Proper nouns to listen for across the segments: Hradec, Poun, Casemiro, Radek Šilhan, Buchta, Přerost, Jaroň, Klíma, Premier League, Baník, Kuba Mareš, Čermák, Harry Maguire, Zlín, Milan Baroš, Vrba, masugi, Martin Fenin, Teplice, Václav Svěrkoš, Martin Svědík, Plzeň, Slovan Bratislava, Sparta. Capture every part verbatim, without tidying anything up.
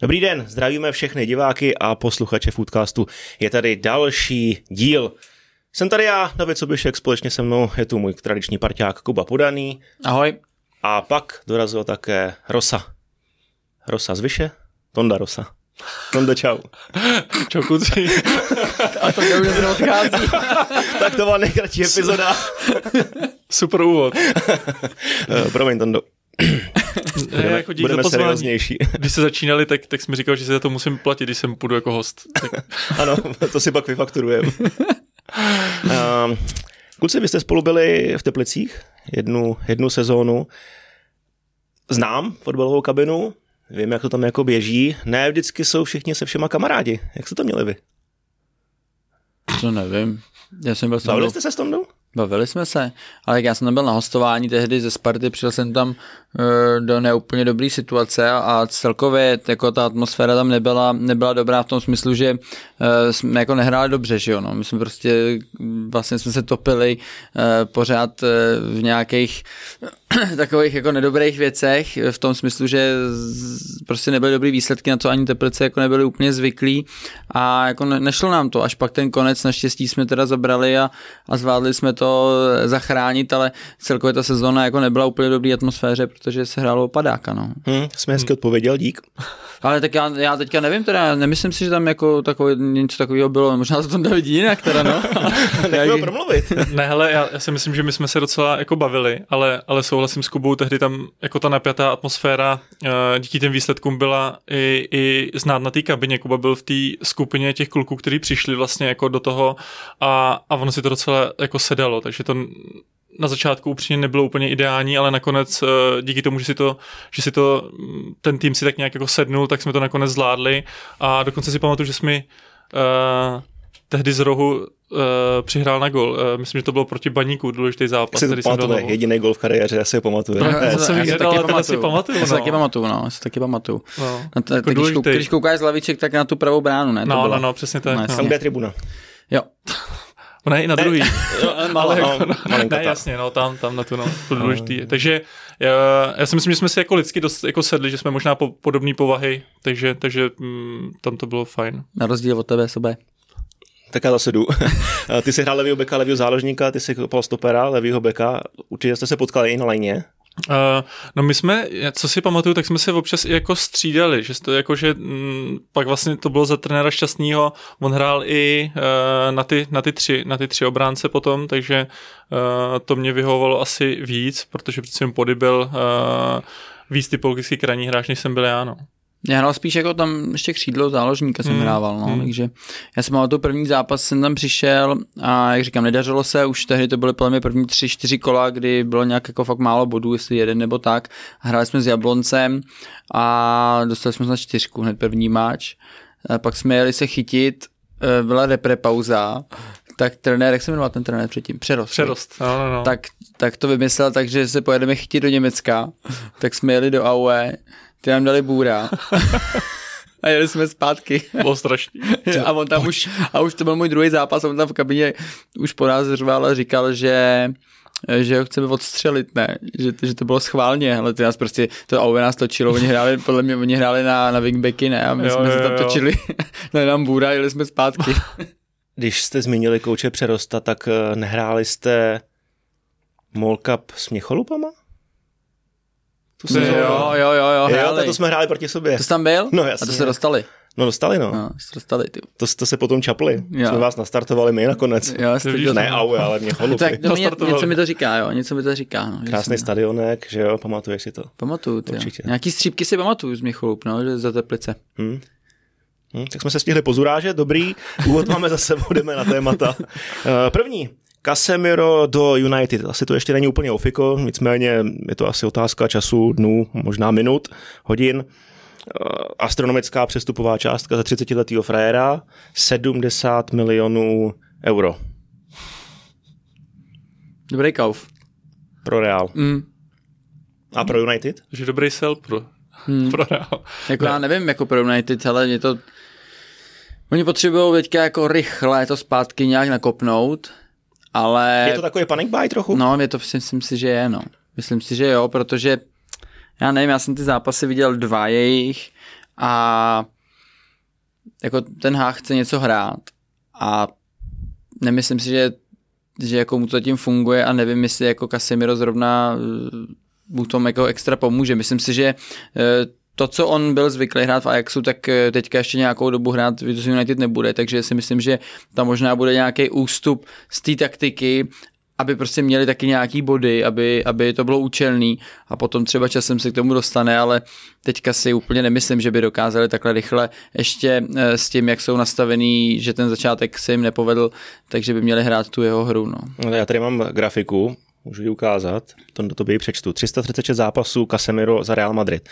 Dobrý den, zdravíme všechny diváky a posluchače FOOTCASTu. Je tady další díl. Jsem tady já, David Soběšek, společně se mnou je tu můj tradiční parťák Kuba Podaný. Ahoj. A pak dorazil také Rosa. Rosa z Vyše, Tonda Rosa. Tonda, čau. Čau, kuci. A to mě už se odchází. Tak to byla nejkratší epizoda. Super úvod. Promiň, Tondo. Budeme, jako budeme serióznější. Když se začínali, tak, tak jsi mi říkal, že si za to musím platit, když sem půjdu jako host. Tak... Ano, to si pak vyfakturujeme. um, kluci, vy jste spolu byli v Teplicích jednu, jednu sezónu. Znám fotbalovou kabinu, vím, jak to tam jako běží. Ne vždycky jsou všichni se všema kamarádi. Jak jste to měli vy? To nevím. Já jsem byl Bavili jste se s Tondou? Bavili jsme se, ale já jsem nebyl na hostování tehdy ze Sparty, přišel jsem tam do neúplně dobré situace a celkově jako ta atmosféra tam nebyla, nebyla dobrá v tom smyslu, že jsme jako nehráli dobře, že jo, no. My jsme prostě, vlastně jsme se topili pořád v nějakých takových jako nedobrých věcech, v tom smyslu, že prostě nebyly dobrý výsledky, na to ani Teplice jako nebyly úplně zvyklí a jako nešlo nám to, až pak ten konec naštěstí jsme teda zabrali a, a zvládli jsme to zachránit, ale celkově ta sezóna jako nebyla úplně dobrý atmosféře, protože se hrálo o padáka, no. Hmm, jsme hezky odpověděl, dík. Ale tak já, já teďka nevím, teda nemyslím si, že tam jako takový, něco takového bylo, možná to tam David jinak teda, no. Nechci promluvit. Ne, hele, já, já si myslím, že my jsme se docela jako bavili, ale, ale souhlasím s Kubou, tehdy tam jako ta napjatá atmosféra díky těm výsledkům byla i, i znát na té kabině. Kuba byl v té skupině těch kluků, kteří přišli vlastně jako do toho a, a ono si to docela jako sedalo, takže to na začátku upřímně nebylo úplně ideální, ale nakonec díky tomu, že si to, že si to ten tým si tak nějak jako sednul, tak jsme to nakonec zvládli a dokonce si pamatuju, že jsme uh, tehdy z rohu Uh, přihrál na gol. Uh, myslím, že to bylo proti Baníku, důležitý zápas. Já si pamatuju, jediný gol v kariéře, já si ho pamatuju. No, já se taky pamatuju. Já se taky pamatuju, no. Já se taky pamatuju. Když koukáš z laviček, tak na tu pravou bránu, ne? No, no, no, přesně tak. Tam je tribuna. Jo. Ona je i na druhý. Ale ne, jasně, no, tam, tam na tu, no, to důležitý. Takže já si myslím, že jsme si jako lidsky dost jako sedli, že jsme možná podobné povahy, takže takže tam to bylo fajn. Na rozdíl od tebe, sebe. Tak já zase jdu. Ty jsi hrál levýho beka, levýho záložníka, ty jsi kopal stopera, levýho beka. Určitě jste se potkali i na lajně. Uh, no my jsme, co si pamatuju, tak jsme se občas i jako střídali, že to jako, že m, pak vlastně to bylo za trenéra Šťastného, on hrál i uh, na, ty, na, ty tři, na ty tři obránce potom, takže uh, to mě vyhovovalo asi víc, protože přece Pody byl uh, víc typologický krajní hráč, než jsem byl já, no. Já hrál spíš jako tam ještě křídlo záložníka jsem mm. hrával, no, mm. takže já jsem mal to první zápas, jsem tam přišel a jak říkám, nedařilo se, už tehdy to byly podle mě první tři, čtyři kola, kdy bylo nějak jako fakt málo bodů, jestli jeden nebo tak, hráli jsme s Jabloncem a dostali jsme se na čtyřku, hned první máč, a pak jsme jeli se chytit, byla repre pauza, tak trenér, jak se jmenoval ten trenér předtím? Přerost. Přerost, no, no, no. Tak, tak to vymyslel, takže se pojedeme chytit do Německa, tak jsme jeli do A U E, ty nám dali bůra a jeli jsme zpátky. Bylo strašný. A on tam už, a už to byl můj druhý zápas, on tam v kabině už po nás řval a říkal, že že ho chceme odstřelit, ne, že, že to bylo schválně, ale ty nás prostě, to A U nás točilo, oni hráli, podle mě, oni hráli na, na wingbacky, ne, a my jo, jsme jo, se tam jo. točili, dali nám bůra a jeli jsme zpátky. Když jste zmínili kouče Přerosta, tak nehráli jste Mall Cup s Měcholupama? Jo, jo, jo, jo, jo, to jsme hráli proti sobě. To jsi tam byl? No, jasně. A to se dostali. No dostali, no. no dostali, ty. To, to se potom čapli. Jo. Jsme vás nastartovali my nakonec. Jo, jste, ne, ne au, ale mě holupy. Tak no, mě, něco mi to říká, jo, něco mi to říká. No, krásný mě... stadionek, že jo, pamatuješ si to? Pamatuju, ty, určitě. Jo. Nějaký střípky si pamatuju z Měcholup, no, že za Teplice. Hmm. Hmm, tak jsme se stihli pozurážet, dobrý, úvod máme za sebou, jdeme na témata. První. Casemiro do United. Asi to ještě není úplně ofiko, nicméně je to asi otázka času, dnů, možná minut, hodin. Astronomická přestupová částka za třicetiletého frajera, sedmdesát milionů euro. Dobrý kauf. Pro Real. Mm. A pro United? Že dobrý sell pro, mm. pro Real. Jako ne. Já nevím, jako pro United, ale je to... Oni potřebují teďka jako rychle to zpátky nějak nakopnout. Ale... Je to takový panic buy trochu? No, je to, myslím si, že je, no. Myslím si, že jo, protože já nevím, já jsem ty zápasy viděl dva jejich a jako ten Hák chce něco hrát a nemyslím si, že, že jako mu to tím funguje a nevím, jestli jako Casemiro zrovna mu tomu jako extra pomůže. Myslím si, že to, co on byl zvyklý hrát v Ajaxu, tak teďka ještě nějakou dobu hrát v United nebude, takže si myslím, že tam možná bude nějaký ústup z té taktiky, aby prostě měli taky nějaký body, aby, aby to bylo účelný a potom třeba časem se k tomu dostane, ale teďka si úplně nemyslím, že by dokázali takhle rychle ještě s tím, jak jsou nastavený, že ten začátek se jim nepovedl, takže by měli hrát tu jeho hru. No. Já tady mám grafiku, můžu ji ukázat, to, to by přečtu. tři sta třicet šest zápasů Casemiro za Real Madrid.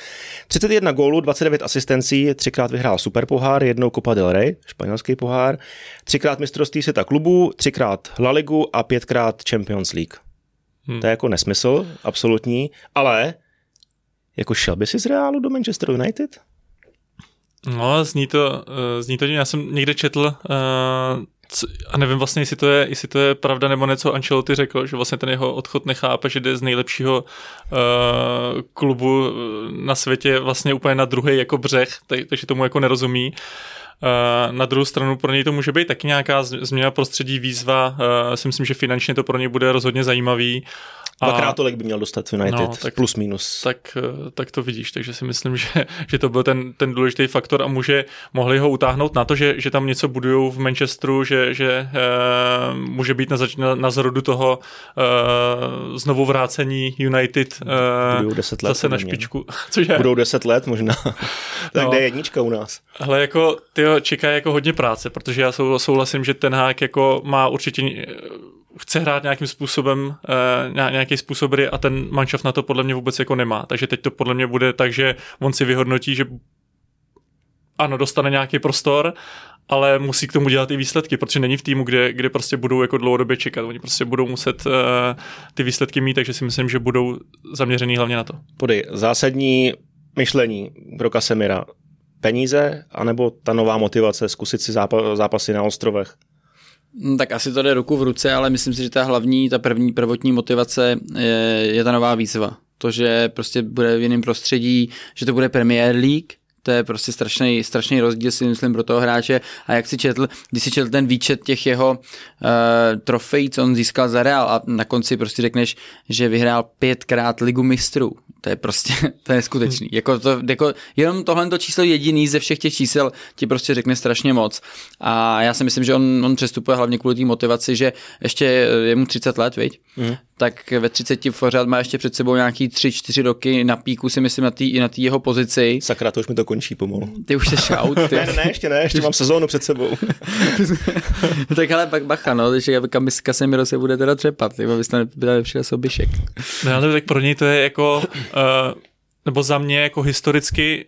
třicet jedna gólů, dvacet devět asistencí, třikrát vyhrál Superpohár, jednou Copa del Rey, španělský pohár, třikrát mistrovství světa klubů, třikrát La Ligu a pětkrát Champions League. Hmm. To je jako nesmysl, absolutní, ale jako šel by si z Realu do Manchester United? No, zní to, zní to, já jsem někde četl uh... a nevím vlastně, jestli to je, jestli to je pravda nebo něco, Ancelotti řekl, že vlastně ten jeho odchod nechápe, že jde z nejlepšího uh, klubu na světě vlastně úplně na druhý jako břeh, takže tomu jako nerozumí. Uh, na druhou stranu pro něj to může být taky nějaká změna prostředí, výzva, uh, si myslím, že finančně to pro něj bude rozhodně zajímavý. Dvakrát tolik by měl dostat United, no, tak, plus minus. Tak, tak to vidíš, takže si myslím, že, že to byl ten, ten důležitý faktor a může, mohli ho utáhnout na to, že, že tam něco budujou v Manchesteru, že, že e, může být na, zač- na, na zrodu toho e, znovu vrácení United e, budou deset let zase na špičku. Cože? Budou deset let možná, tak no. Jde jednička u nás. Ale jako, tyjo, čeká jako hodně práce, protože já souhlasím, že ten Hák jako má určitě... chce hrát nějakým způsobem, nějaký způsob hry a ten manšaft na to podle mě vůbec jako nemá. Takže teď to podle mě bude tak, že on si vyhodnotí, že ano, dostane nějaký prostor, ale musí k tomu dělat i výsledky, protože není v týmu, kde, kde prostě budou jako dlouhodobě čekat. Oni prostě budou muset uh, ty výsledky mít, takže si myslím, že budou zaměřený hlavně na to. Podej, zásadní myšlení pro Casemira. Peníze, anebo ta nová motivace zkusit si zápa- zápasy na ostrovech? Tak asi to jde ruku v ruce, ale myslím si, že ta hlavní, ta první prvotní motivace je, je ta nová výzva. To, že prostě bude v jiném prostředí, že to bude Premier League, to je prostě strašný, strašný rozdíl, si myslím, pro toho hráče. A jak si četl, když si četl ten výčet těch jeho uh, trofejí, co on získal za Real a na konci prostě řekneš, že vyhrál pětkrát Ligu mistrů. To je prostě, to je skutečný. Jako to, jako, jenom tohle číslo jediný ze všech těch čísel ti prostě řekne strašně moc. A já si myslím, že on, on přestupuje hlavně kvůli té motivaci, že ještě je mu třicet let, viď? Mm. Tak ve třiceti pořád má ještě před sebou nějaký tři čtyři roky na píku, si myslím, na tý, i na té jeho pozici. Sakra, to už mi to končí pomalu. Ty už jsi out. Ty. Ne, ne, ještě ne, ještě mám sezónu před sebou. Tak ale pak bacha, no, takže Casemiro se bude teda třepat, ty, aby jste byla lepší Soběšek. No ale tak pro něj to je jako, uh, nebo za mě jako historicky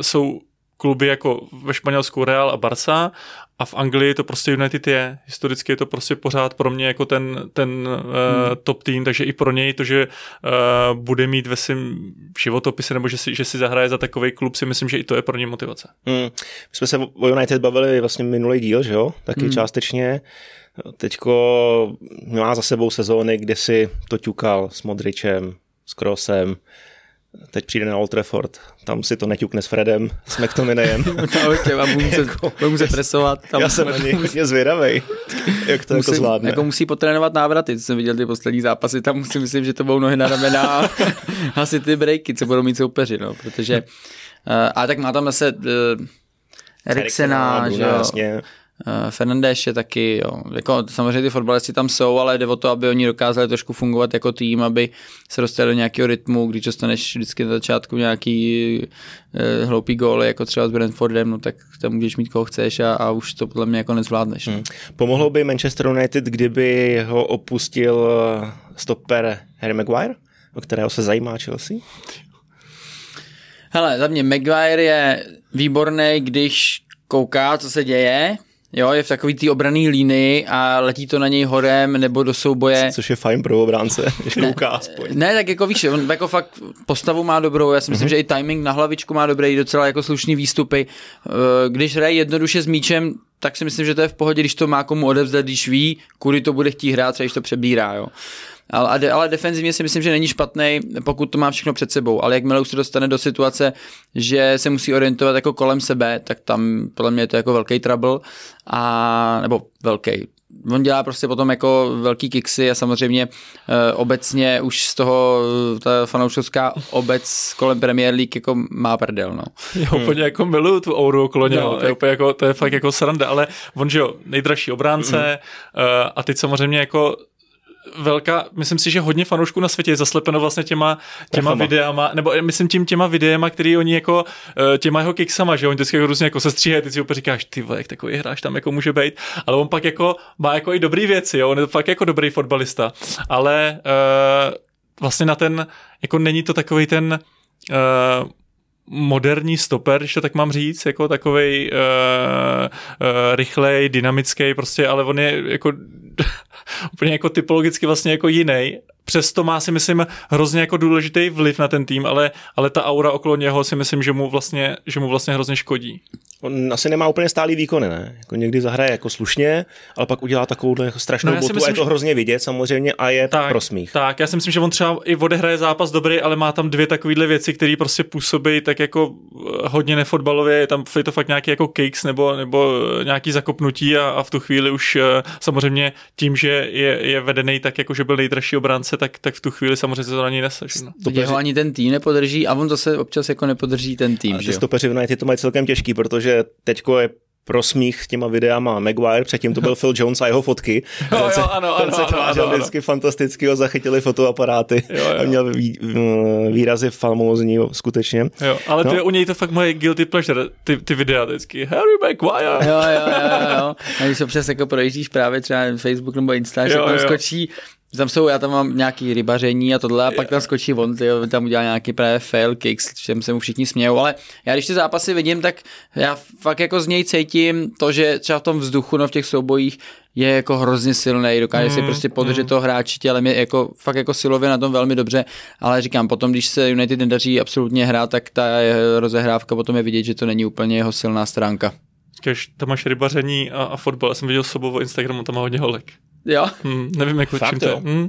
jsou kluby jako ve Španělsku Real a Barca a v Anglii to prostě United je. Historicky je to prostě pořád pro mě jako ten, ten uh, top tým, takže i pro něj to, že uh, bude mít ve svém životopise nebo že si, že si zahraje za takovej klub, si myslím, že i to je pro něj motivace. Mm. My jsme se o United bavili vlastně minulý díl, že jo? Taky mm. částečně. Teďko má za sebou sezóny, kde si to ťukal s Modričem, s Kroosem. Teď přijde na Old Trafford, tam si to neťukne s Fredem, s McTominayem. A budu muset, budu muset presovat. Tam. Já jsem na něj hodně zvědavej, jak to musím, jako zvládne. Jako musí potrénovat návraty, co jsem viděl ty poslední zápasy, tam musím, myslím, že to budou nohy na ramena a asi ty breaky, co budou mít soupeři, no, protože... A tak má tam zase uh, Eriksena, že jo. Fernandéš je taky, jo. Jako, samozřejmě ty fotbalisti tam jsou, ale jde o to, aby oni dokázali trošku fungovat jako tým, aby se dostali do nějakého rytmu, když dostaneš vždycky na začátku nějaký eh, hloupý góly, jako třeba s Brentfordem, no, tak tam můžeš mít koho chceš a, a už to podle mě jako nezvládneš. Hmm. Pomohlo by Manchester United, kdyby ho opustil stoper Harry Maguire, o kterého se zajímá Chelsea? Hele, za mě Maguire je výborný, když kouká, co se děje. Jo, je v takový té obraný línii a letí to na něj horem nebo do souboje. Což je fajn pro obránce, když kouká aspoň. Ne, tak jako víš, on jako fakt postavu má dobrou, já si myslím, mm-hmm. že i timing na hlavičku má dobrý, docela jako slušný výstupy. Když hraje jednoduše s míčem, tak si myslím, že to je v pohodě, když to má komu odevzdat, když ví, kudy to bude chtít hrát, třeba když to přebírá, jo. ale, ale defenzivně si myslím, že není špatný, pokud to má všechno před sebou, ale jakmile už se dostane do situace, že se musí orientovat jako kolem sebe, tak tam podle mě je to jako velký trouble, a, nebo velký. On dělá prostě potom jako velký kiksy a samozřejmě e, obecně už z toho ta fanouškovská obec kolem Premier League jako má prdel, no. Jo, úplně jako miluju tu auru okolo něho, no, to, tak... jako, to je fakt jako sranda, ale on, že jo, nejdražší obránce mm. e, a teď samozřejmě jako velká, myslím si, že hodně fanoušků na světě je zaslepeno vlastně těma, těma videama, nebo myslím tím těma videama, který oni jako, těma jeho kiksama, že oni vždycky jako různě jako se stříhají, ty si úplně říkáš, ty vole, jak takový hráč tam jako může být, ale on pak jako má jako i dobrý věci, jo, on je fakt jako dobrý fotbalista, ale uh, vlastně na ten, jako není to takový ten uh, moderní stoper, když to tak mám říct, jako takovej uh, uh, rychlej, dynamický, prostě, ale on je jako úplně jako typologicky vlastně jako jiný. Přesto má, si myslím, hrozně jako důležitý vliv na ten tým, ale, ale ta aura okolo něho si myslím, že mu vlastně, že mu vlastně hrozně škodí. On asi nemá úplně stálý výkony, ne? Jako někdy zahraje jako slušně, ale pak udělá takovou jako strašnou no, botu myslím, a je to že... hrozně vidět samozřejmě a je tak, prosmích. Tak, já si myslím, že on třeba i odehraje zápas dobrý, ale má tam dvě takovýhle věci, které prostě působí tak jako hodně nefotbalově, je tam je to fakt nějaký jako kicks nebo, nebo nějaký zakopnutí a, a v tu chvíli už samozřejmě tím, že je, je vedený tak jako, že byl nejdražší obránce, Tak, tak v tu chvíli samozřejmě se to na něj neseš. No. Jeho ani ten tým nepodrží a on zase občas jako nepodrží ten tým. A ty stopeři v United to mají celkem těžký, protože teďko je pro smích s těma videama Maguire, předtím to byl Phil Jones a jeho fotky. Jo, ten se, jo, ano, ten ano, se tvářil ano, ano, vždycky fantasticky, ho zachytili fotoaparáty jo, jo. a měl vý, výrazy famózní, skutečně. Jo, ale no. to je u něj to fakt moje guilty pleasure, ty, ty videa vždycky. Harry Maguire. Jo, jo, jo, jo. A když se občas jako projíždíš právě třeba Facebook nebo Insta, že tam skočí tam jsou, já tam mám nějaký rybaření a tohle a pak tam skočí on, ty, tam udělá nějaký právě fail kicks, čem se mu všichni smějou, ale já když ty zápasy vidím, tak já fakt jako z něj cítím to, že třeba v tom vzduchu, no v těch soubojích je jako hrozně silný, dokáže mm, si prostě podržet mm. toho hráči, ale je jako, fakt jako silově na tom velmi dobře, ale říkám, potom, když se United nedaří absolutně hrát, tak ta rozehrávka potom je vidět, že to není úplně jeho silná stránka. Když tam máš rybaření a, a fotbal, já jsem viděl Sobovu Instagramu, tam má hodně holek. Jo. Hmm, nevím, jak čím to je. Hmm.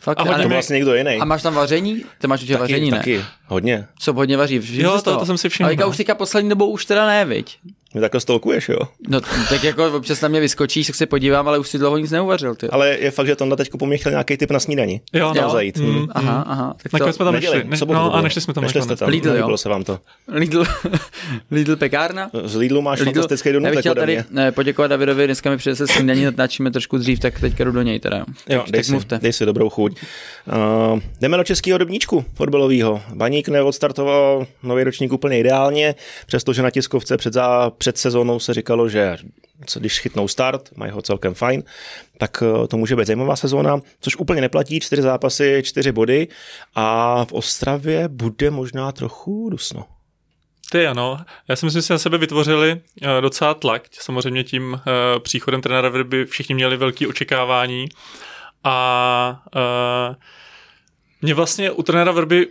Fakt, a, a, to vlastně někdo jiný. A máš tam vaření? Ty máš určitě vaření, ne? Taky, hodně. Co hodně vaří? Vždy jo, to, to jsem si všiml. Ale jako už teďka poslední dobou už teda ne, viď? Mě takhle stolkuješ, jo? No tak jako občas na mě vyskočíš, tak se podívám, ale už si dlouho nic neuvařil, ty. Ale je fakt, že Tonda teďko poměchal nějaký typ na snídani. Jo, tam zajít. Mm, mm. Aha, aha. Tak, tak to... jsme tam nešli. Ne, no a nešli jsme tam. Nešli jste tam. Lidl, jo. Se vám to. Lidl, Lidl pekárna. Z Lidlu máš fantastický donutek ode mě. Ne, poděkovat Davidovi, dneska mi přinese snídani, natáčíme trošku dřív, tak teďka jdu do něj teda. Jo, dej si, dej si dobrou chuť. Uh, jdeme do českého rybníčku fotbalového. Baník neodstartoval nový ročník úplně ideálně, přestože na tiskovce před za Před sezónou se říkalo, že když chytnou start, mají ho celkem fajn, tak to může být zajímavá sezóna, což úplně neplatí, čtyři zápasy, čtyři body a v Ostravě bude možná trochu dusno. Ty ano, já si myslím, že si na sebe vytvořili docela tlak, samozřejmě tím příchodem trenéra Vrby všichni měli velké očekávání a mě vlastně u trenéra Vrby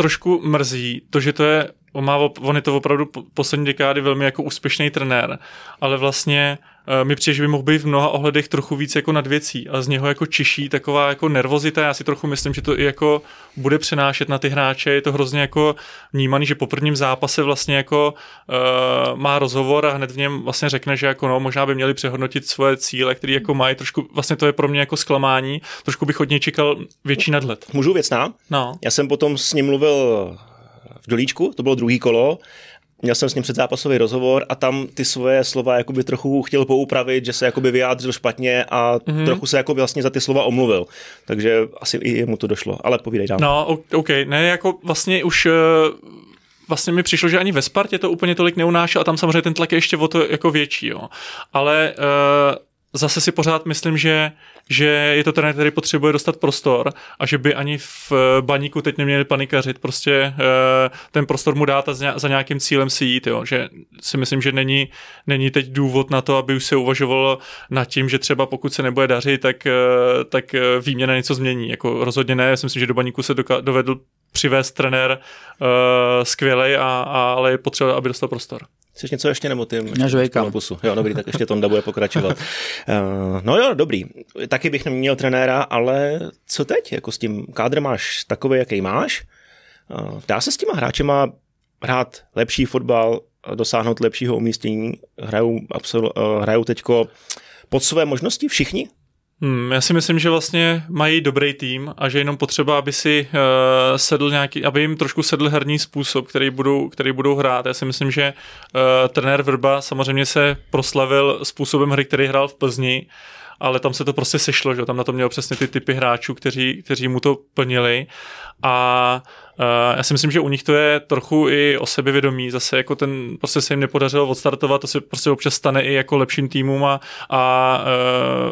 trošku mrzí to, že to je On, má, on je to opravdu poslední dekády velmi jako úspěšný trenér, ale vlastně mi přijde, že by mohl být v mnoha ohledech trochu víc jako nad věcí a z něho jako čiší taková jako nervozita. Já si trochu myslím, že to i jako bude přenášet na ty hráče. Je to hrozně jako vnímaný, že po prvním zápase vlastně jako uh, má rozhovor a hned v něm vlastně řekne, že jako no, možná by měli přehodnotit svoje cíle, které jako mají. Trošku vlastně to je pro mě jako zklamání. Trošku bych hodně čekal větší nadhled. Můžu věcná? No. Já jsem potom s ním mluvil v Dolíčku, to bylo druhý kolo, měl jsem s ním předzápasový rozhovor a tam ty svoje slova jakoby trochu chtěl poupravit, že se jakoby vyjádřil špatně a mm-hmm. trochu se jako vlastně za ty slova omluvil. Takže asi i mu to došlo, ale povídej dám. No, ok, ne, jako vlastně už... Uh... Vlastně mi přišlo, že ani ve Spartě to úplně tolik neunášel a tam samozřejmě ten tlak je ještě o to jako větší. Jo. Ale uh, zase si pořád myslím, že, že je to trenér, který potřebuje dostat prostor a že by ani v Baníku teď neměli panikařit. Prostě uh, ten prostor mu dát a za nějakým cílem si jít. Jo. Že si myslím, že není, není teď důvod na to, aby už se uvažovalo nad tím, že třeba pokud se nebude dařit, tak, uh, tak výměna něco změní. Jako rozhodně ne. Já si myslím, že do Baníku se doka- dovedl přivést trenér uh, skvělej, a, a, ale je potřeba, aby dostal prostor. Chceš něco ještě, nebo ty? Jo, dobrý, tak ještě Tonda bude pokračovat. Uh, no jo, dobrý. Taky bych neměl trenéra, ale co teď? Jako s tím kádrem máš takový, jaký máš? Uh, dá se s těma hráčema hrát lepší fotbal, dosáhnout lepšího umístění? Hrajou, absol- uh, hrajou teďko pod své možnosti všichni? Hmm, já si myslím, že vlastně mají dobrý tým a že jenom potřeba, aby si uh, sedl nějaký, aby jim trošku sedl herní způsob, který budou, který budou hrát. Já si myslím, že uh, trenér Vrba samozřejmě se proslavil způsobem hry, který hrál v Plzni, ale tam se to prostě sešlo, že tam na to měl přesně ty typy hráčů, kteří, kteří mu to plnili, a Uh, já si myslím, že u nich to je trochu i o sebevědomí, zase jako ten prostě se jim nepodařilo odstartovat, to se prostě občas stane i jako lepším týmům, a, a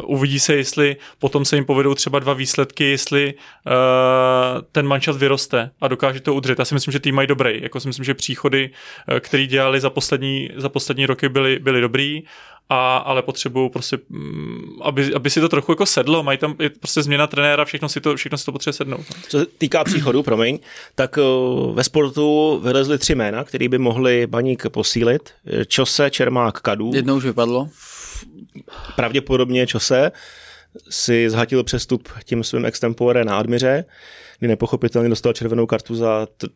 uh, uvidí se, jestli potom se jim povedou třeba dva výsledky, jestli uh, ten mančat vyroste a dokáže to udržet. Já si myslím, že tým mají dobrý, jako si myslím, že příchody, které dělali za poslední, za poslední roky, byly, byly dobrý, a, ale potřebují prostě, aby, aby si to trochu jako sedlo, mají tam prostě změna trenéra, všechno si to, všechno si to potřebuje sednout. Co se týká příchodu, promiň, tak ve sportu vylezly tři jména, který by mohli Baník posílit. Čose, Čermák, Kadu. Jednou už vypadlo. Pravděpodobně Čose si zhatil přestup tím svým extempore na Admiře, kdy nepochopitelně dostal červenou kartu za t-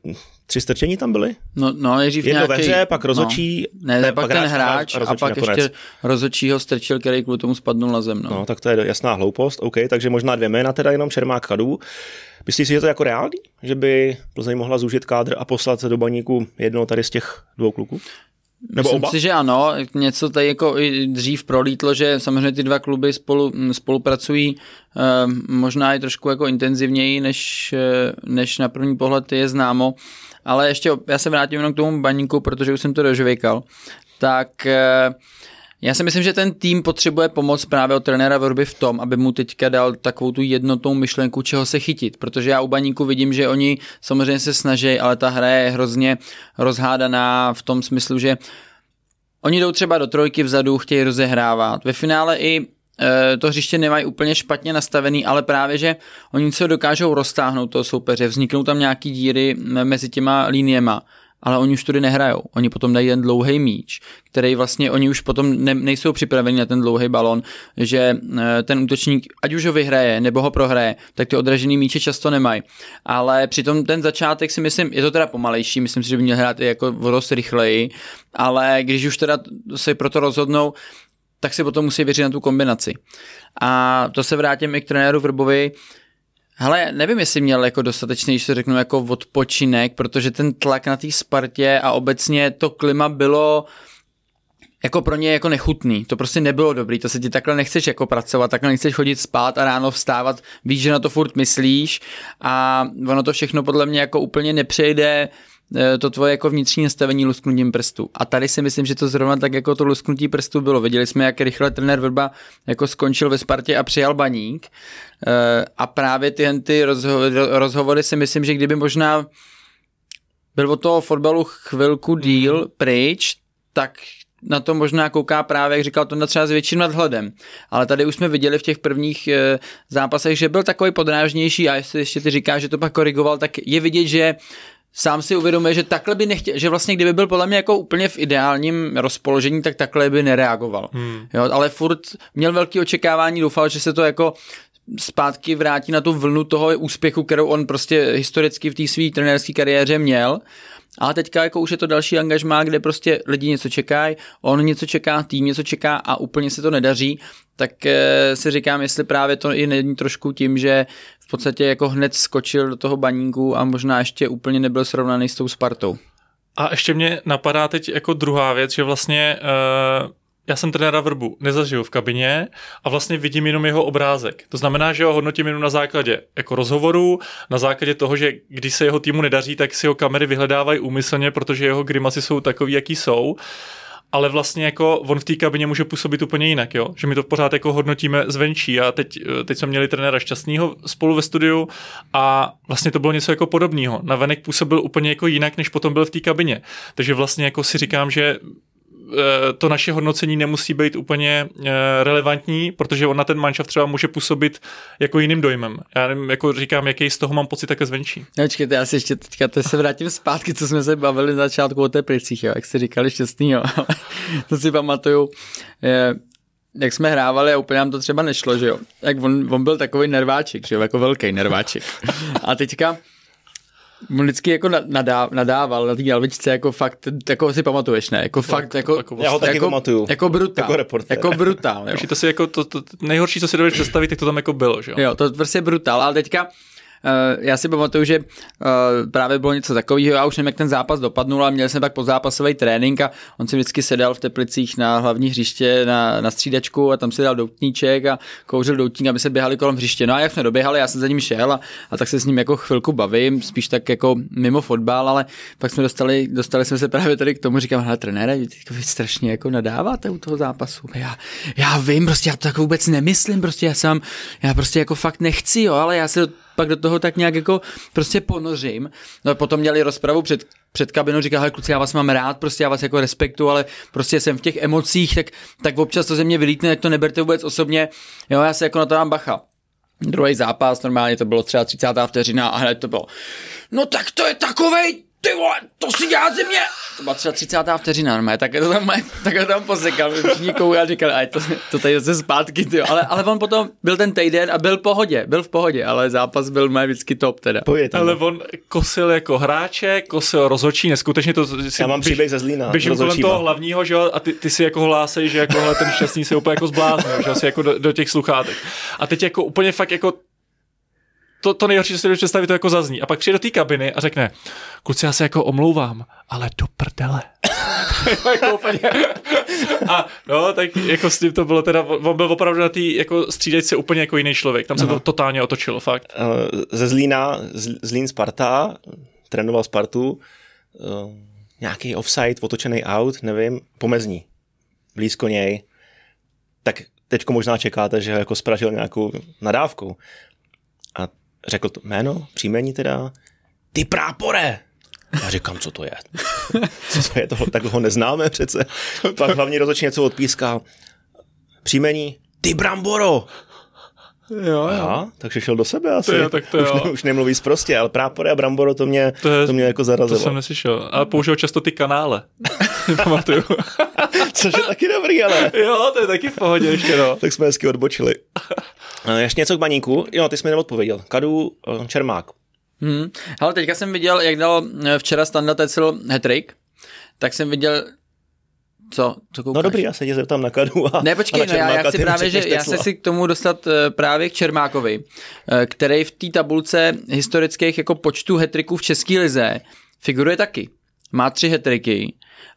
tři strčení tam byly. No, no, Ježív nějaký... Jedno ve hře, pak rozhodčí... No, ne, ne, pak ten hráč a pak nakonec. Ještě rozhodčí ho strčil, který kvůli tomu spadnul na zem. No. no, tak to je jasná hloupost. OK, takže možná dvě jména, teda jenom Čermák, Kadu. Myslíš si, že to je jako reálný? Že by Plzeň mohla zúžit kádr a poslat do Baníku jednoho tady z těch dvou kluků? Nebo myslím oba? Si, že ano. Něco tady jako i dřív prolítlo, že samozřejmě ty dva kluby spolu, spolupracují možná i trošku jako intenzivněji, než, než na první pohled je známo. Ale ještě já se vrátím jenom k tomu Baníku, protože už jsem to dožvěkal. Tak... Já si myslím, že ten tým potřebuje pomoc právě od trenéra Vrby v tom, aby mu teďka dal takovou tu jednotnou myšlenku, čeho se chytit, protože já u Baníku vidím, že oni samozřejmě se snaží, ale ta hra je hrozně rozhádaná v tom smyslu, že oni jdou třeba do trojky vzadu, chtějí rozehrávat. Ve finále i to hřiště nemají úplně špatně nastavený, ale právě, že oni se dokážou roztáhnout toho soupeře, vzniknou tam nějaký díry mezi těma liniema. Ale oni už tudy nehrajou. Oni potom dají ten dlouhý míč, který vlastně oni už potom ne, nejsou připraveni na ten dlouhý balon, že ten útočník, ať už ho vyhraje nebo ho prohraje, tak ty odražený míče často nemají. Ale přitom ten začátek si myslím, je to teda pomalejší, myslím si, že by měl hrát i jako dost rychleji, ale když už teda se proto rozhodnou, tak si potom musí věřit na tu kombinaci. A to se vrátím i k trenéru Vrbovi. Hele, nevím, jestli měl jako dostatečný, když to řeknu, jako odpočinek, protože ten tlak na té Spartě a obecně to klima bylo jako pro ně jako nechutný. To prostě nebylo dobrý, to se ti takhle nechceš jako pracovat, takhle nechceš chodit spát a ráno vstávat, víš, že na to furt myslíš, a ono to všechno podle mě jako úplně nepřejde to tvoje jako vnitřní nastavení lusknutím prstu. A tady si myslím, že to zrovna tak jako to lusknutí prstu bylo. Viděli jsme, jak rychle trenér Vrba jako skončil ve Spartě a přijal Baník. A právě ty, ty rozho- rozhovory si myslím, že kdyby možná byl od toho fotbalu chvilku díl pryč, tak na to možná kouká právě, jak říkal Tonda, třeba s větším nadhledem. Ale tady už jsme viděli v těch prvních e, zápasech, že byl takový podrážnější, a jestli ještě ty říkáš, že to pak korigoval, tak je vidět, že sám si uvědomuje, že takhle by nechtěl, že vlastně kdyby byl podle mě jako úplně v ideálním rozpoložení, tak takhle by nereagoval. Hmm. Jo, ale furt měl velký očekávání, doufal, že se to jako zpátky vrátí na tu vlnu toho úspěchu, kterou on prostě historicky v té své trenérské kariéře měl. Ale teďka jako už je to další angažmá, kde prostě lidi něco čekají, on něco čeká, tým něco čeká a úplně se to nedaří, tak si říkám, jestli právě to i není trošku tím, že v podstatě jako hned skočil do toho Baníku a možná ještě úplně nebyl srovnaný s tou Spartou. A ještě mě napadá teď jako druhá věc, že vlastně... Uh... Já jsem trenéra Vrbu nezažil v kabině a vlastně vidím jenom jeho obrázek. To znamená, že ho hodnotím jenom na základě jako rozhovorů, na základě toho, že když se jeho týmu nedaří, tak si ho kamery vyhledávají úmyslně, protože jeho grimasy jsou takový, jaký jsou. Ale vlastně jako on v té kabině může působit úplně jinak, jo? Že my to pořád jako hodnotíme zvenčí, a teď, teď jsme měli trenéra Šťastného spolu ve studiu a vlastně to bylo něco jako podobného. Navenek působil úplně jako jinak, než potom byl v té kabině. Takže vlastně jako si říkám, že to naše hodnocení nemusí být úplně relevantní, protože on na ten manšaft třeba může působit jako jiným dojmem. Já nevím, jako říkám, jaký z toho mám pocit také zvenčí. Počkejte, já si ještě teďka to se vrátím zpátky, co jsme se bavili na začátku o Teplicích, jo, jak jste říkali šťastný, jo. To si pamatuju, je, jak jsme hrávali a úplně nám to třeba nešlo, že jo. Jak on, on byl takový nerváček, že jo, jako velký nerváček. A teďka on vždycky jako nadá, nadával na té dalvičce, jako fakt, jako si pamatuješ, ne? Jako fakt, jako... jako já ho taky jako, pamatuju. Jako brutál. Jako reportér. Jako brutál, jo. To si jako, to, to nejhorší, co si dovedeš představit, tak to tam jako bylo, že jo? Jo, to prostě brutál, ale teďka Uh, já si pamatuju, že uh, právě bylo něco takového, já už nevím, jak ten zápas dopadnul, ale měl jsem tak pozápasový trénink a on si vždycky sedal v Teplicích na hlavní hřiště na, na střídačku a tam si dal doutníček a kouřil doutník, aby se běhali kolem hřiště. No a jak jsme doběhali, já jsem za ním šel a, a tak se s ním jako chvilku bavím, spíš tak jako mimo fotbal, ale pak jsme dostali, dostali jsme se právě tady k tomu, říkám, hele trenére, vy, vy strašně jako nadáváte u toho zápasu. Já, já vím, prostě já to tak vůbec nemyslím, prostě já sám, já prostě jako fakt nechci, jo, ale já se do, pak do toho tak nějak jako prostě ponořím. No a potom měli rozpravu před, před kabinou, říkal, hej kluci, já vás mám rád, prostě já vás jako respektuju, ale prostě jsem v těch emocích, tak, tak občas to ze mě vylítne, tak to neberte vůbec osobně, jo, já se jako na to dám bacha. Druhý zápas, normálně to bylo třeba třicátá vteřina a hned to bylo, no tak to je takovej, ty vole, to si dělá ze mě. To byla třeba třicátá vteřina, normálně, tak to tam, tak to tam posekal, všichni koukali a říkali, aj to, to tady zase zpátky, tyjo. Ale, ale on potom byl ten týden a byl v pohodě, byl v pohodě, ale zápas byl mé vždycky top teda. Pojď, ale on kosil jako hráče, kosil rozhodčí, neskutečně to... Já mám příběh ze Zlína. Běžím kolem toho hlavního, že jo, a ty, ty si jako hlásej, že jako hele, ten šťastný se úplně jako zbláznil, že jo, si jako do, do těch sluchátek. A teď jako úplně fakt jako... To, to nejhorší, co si představí, to jako zazní. A pak přijde do té kabiny a řekne, kluci, já se jako omlouvám, ale do prdele. Jako úplně. A no, tak jako s tím to bylo teda, on byl opravdu na té jako střídečce úplně jako jiný člověk. Tam se no. to totálně otočilo, fakt. Ze Zlína, Zlín Sparta, trénoval Spartu, nějaký offside, otočený out, nevím, pomezní, blízko něj. Tak teďko možná čekáte, že ho jako spražil nějakou nadávku. A řekl to jméno, příjmení teda, ty prápore! Já říkám, co to je? Co to je? Toho, tak ho neznáme přece. Pak hlavní rozhodčí něco odpískal. Příjmení, ty bramboro! Jo, jo. Takže šel do sebe asi. To jo, tak to už, ne, už nemluví zprostě, ale prápore a bramboro to mě, to je, to mě jako zarazilo. To jsem neslyšel. A použil často ty kanále. Nepamatuju. Což je taky dobrý, ale. Jo, to je taky v pohodě ještě, no. Tak jsme hezky odbočili. Ještě něco k Baníku. Jo, ty jsi mi neodpověděl. Kadu, Čermák. Hmm. Hele, teďka jsem viděl, jak dal včera Standa Tecl hat-trick, tak jsem viděl. Co? Co koukáš? No dobrý, já se tě zeptám na Kadu a, ne, počkej, a na Čermáka. No, já chci právě, že já se si k tomu dostat právě k Čermákovi, který v té tabulce historických jako počtu hat-tricků v české lize figuruje taky. Má tři hat-tricky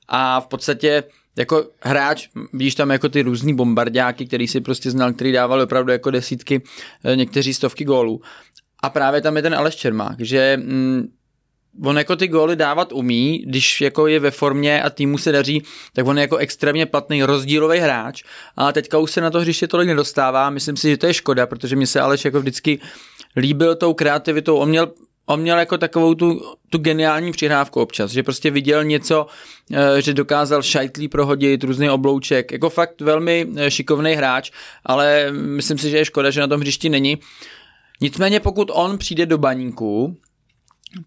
a v podstatě jako hráč, vidíš tam jako ty různý bombardáky, který si prostě znal, který dával opravdu jako desítky, někteří stovky gólů. A právě tam je ten Aleš Čermák, že mm, on jako ty góly dávat umí, když jako je ve formě a týmu se daří, tak on je jako extrémně platný rozdílový hráč. A teďka už se na to hřiště tolik nedostává, myslím si, že to je škoda, protože mi se Aleš jako vždycky líbil tou kreativitou, on měl On měl jako takovou tu, tu geniální přihrávku občas, že prostě viděl něco, že dokázal šajtlí prohodit, různý oblouček, jako fakt velmi šikovný hráč, ale myslím si, že je škoda, že na tom hřišti není. Nicméně pokud on přijde do Baníku,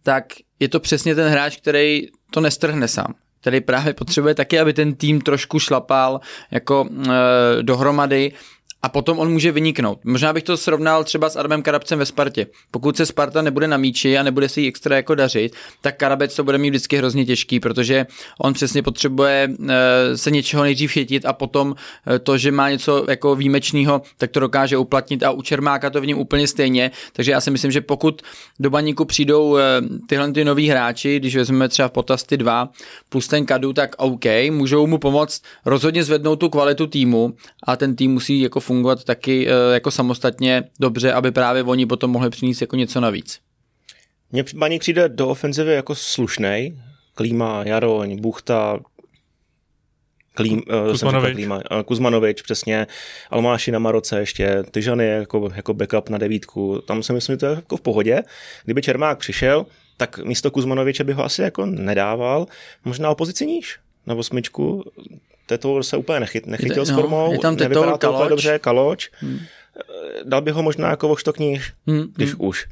tak je to přesně ten hráč, který to nestrhne sám. Který právě potřebuje taky, aby ten tým trošku šlapal jako e, dohromady, a potom on může vyniknout. Možná bych to srovnal třeba s Adamem Karabcem ve Spartě. Pokud se Sparta nebude na míči a nebude si jí extra jako dařit, tak Karabec to bude mít vždycky hrozně těžký, protože on přesně potřebuje se něčeho nejdřív chytit a potom to, že má něco jako výjimečného, tak to dokáže uplatnit a u Čermáka to v něm úplně stejně. Takže já si myslím, že pokud do Baníku přijdou tyhle ty noví hráči, když vezmeme třeba v potaz ty dva plus ten Kadu, tak OK, můžou mu pomoct rozhodně zvednout tu kvalitu týmu a ten tým musí jako fungovat taky jako samostatně dobře, aby právě oni potom mohli přinést jako něco navíc. Mně Baník přijde do ofenzivy jako slušnej. Klíma, Jaroň, Buchta, Klím, Kuzmanovič. Klíma, Kuzmanovič, přesně. Almáši na Maroce ještě, Tyžany jako, jako backup na devítku. Tam si myslím, že to je jako v pohodě. Kdyby Čermák přišel, tak místo Kuzmanoviče by ho asi jako nedával. Možná o pozici níž, na osmičku. Tetour se úplně nechyt, nechytil s formou, no, nevypadá to úplně dobře, Kaloč. Hmm. Dal bych ho možná jako Voštokníš, hmm. když hmm. už.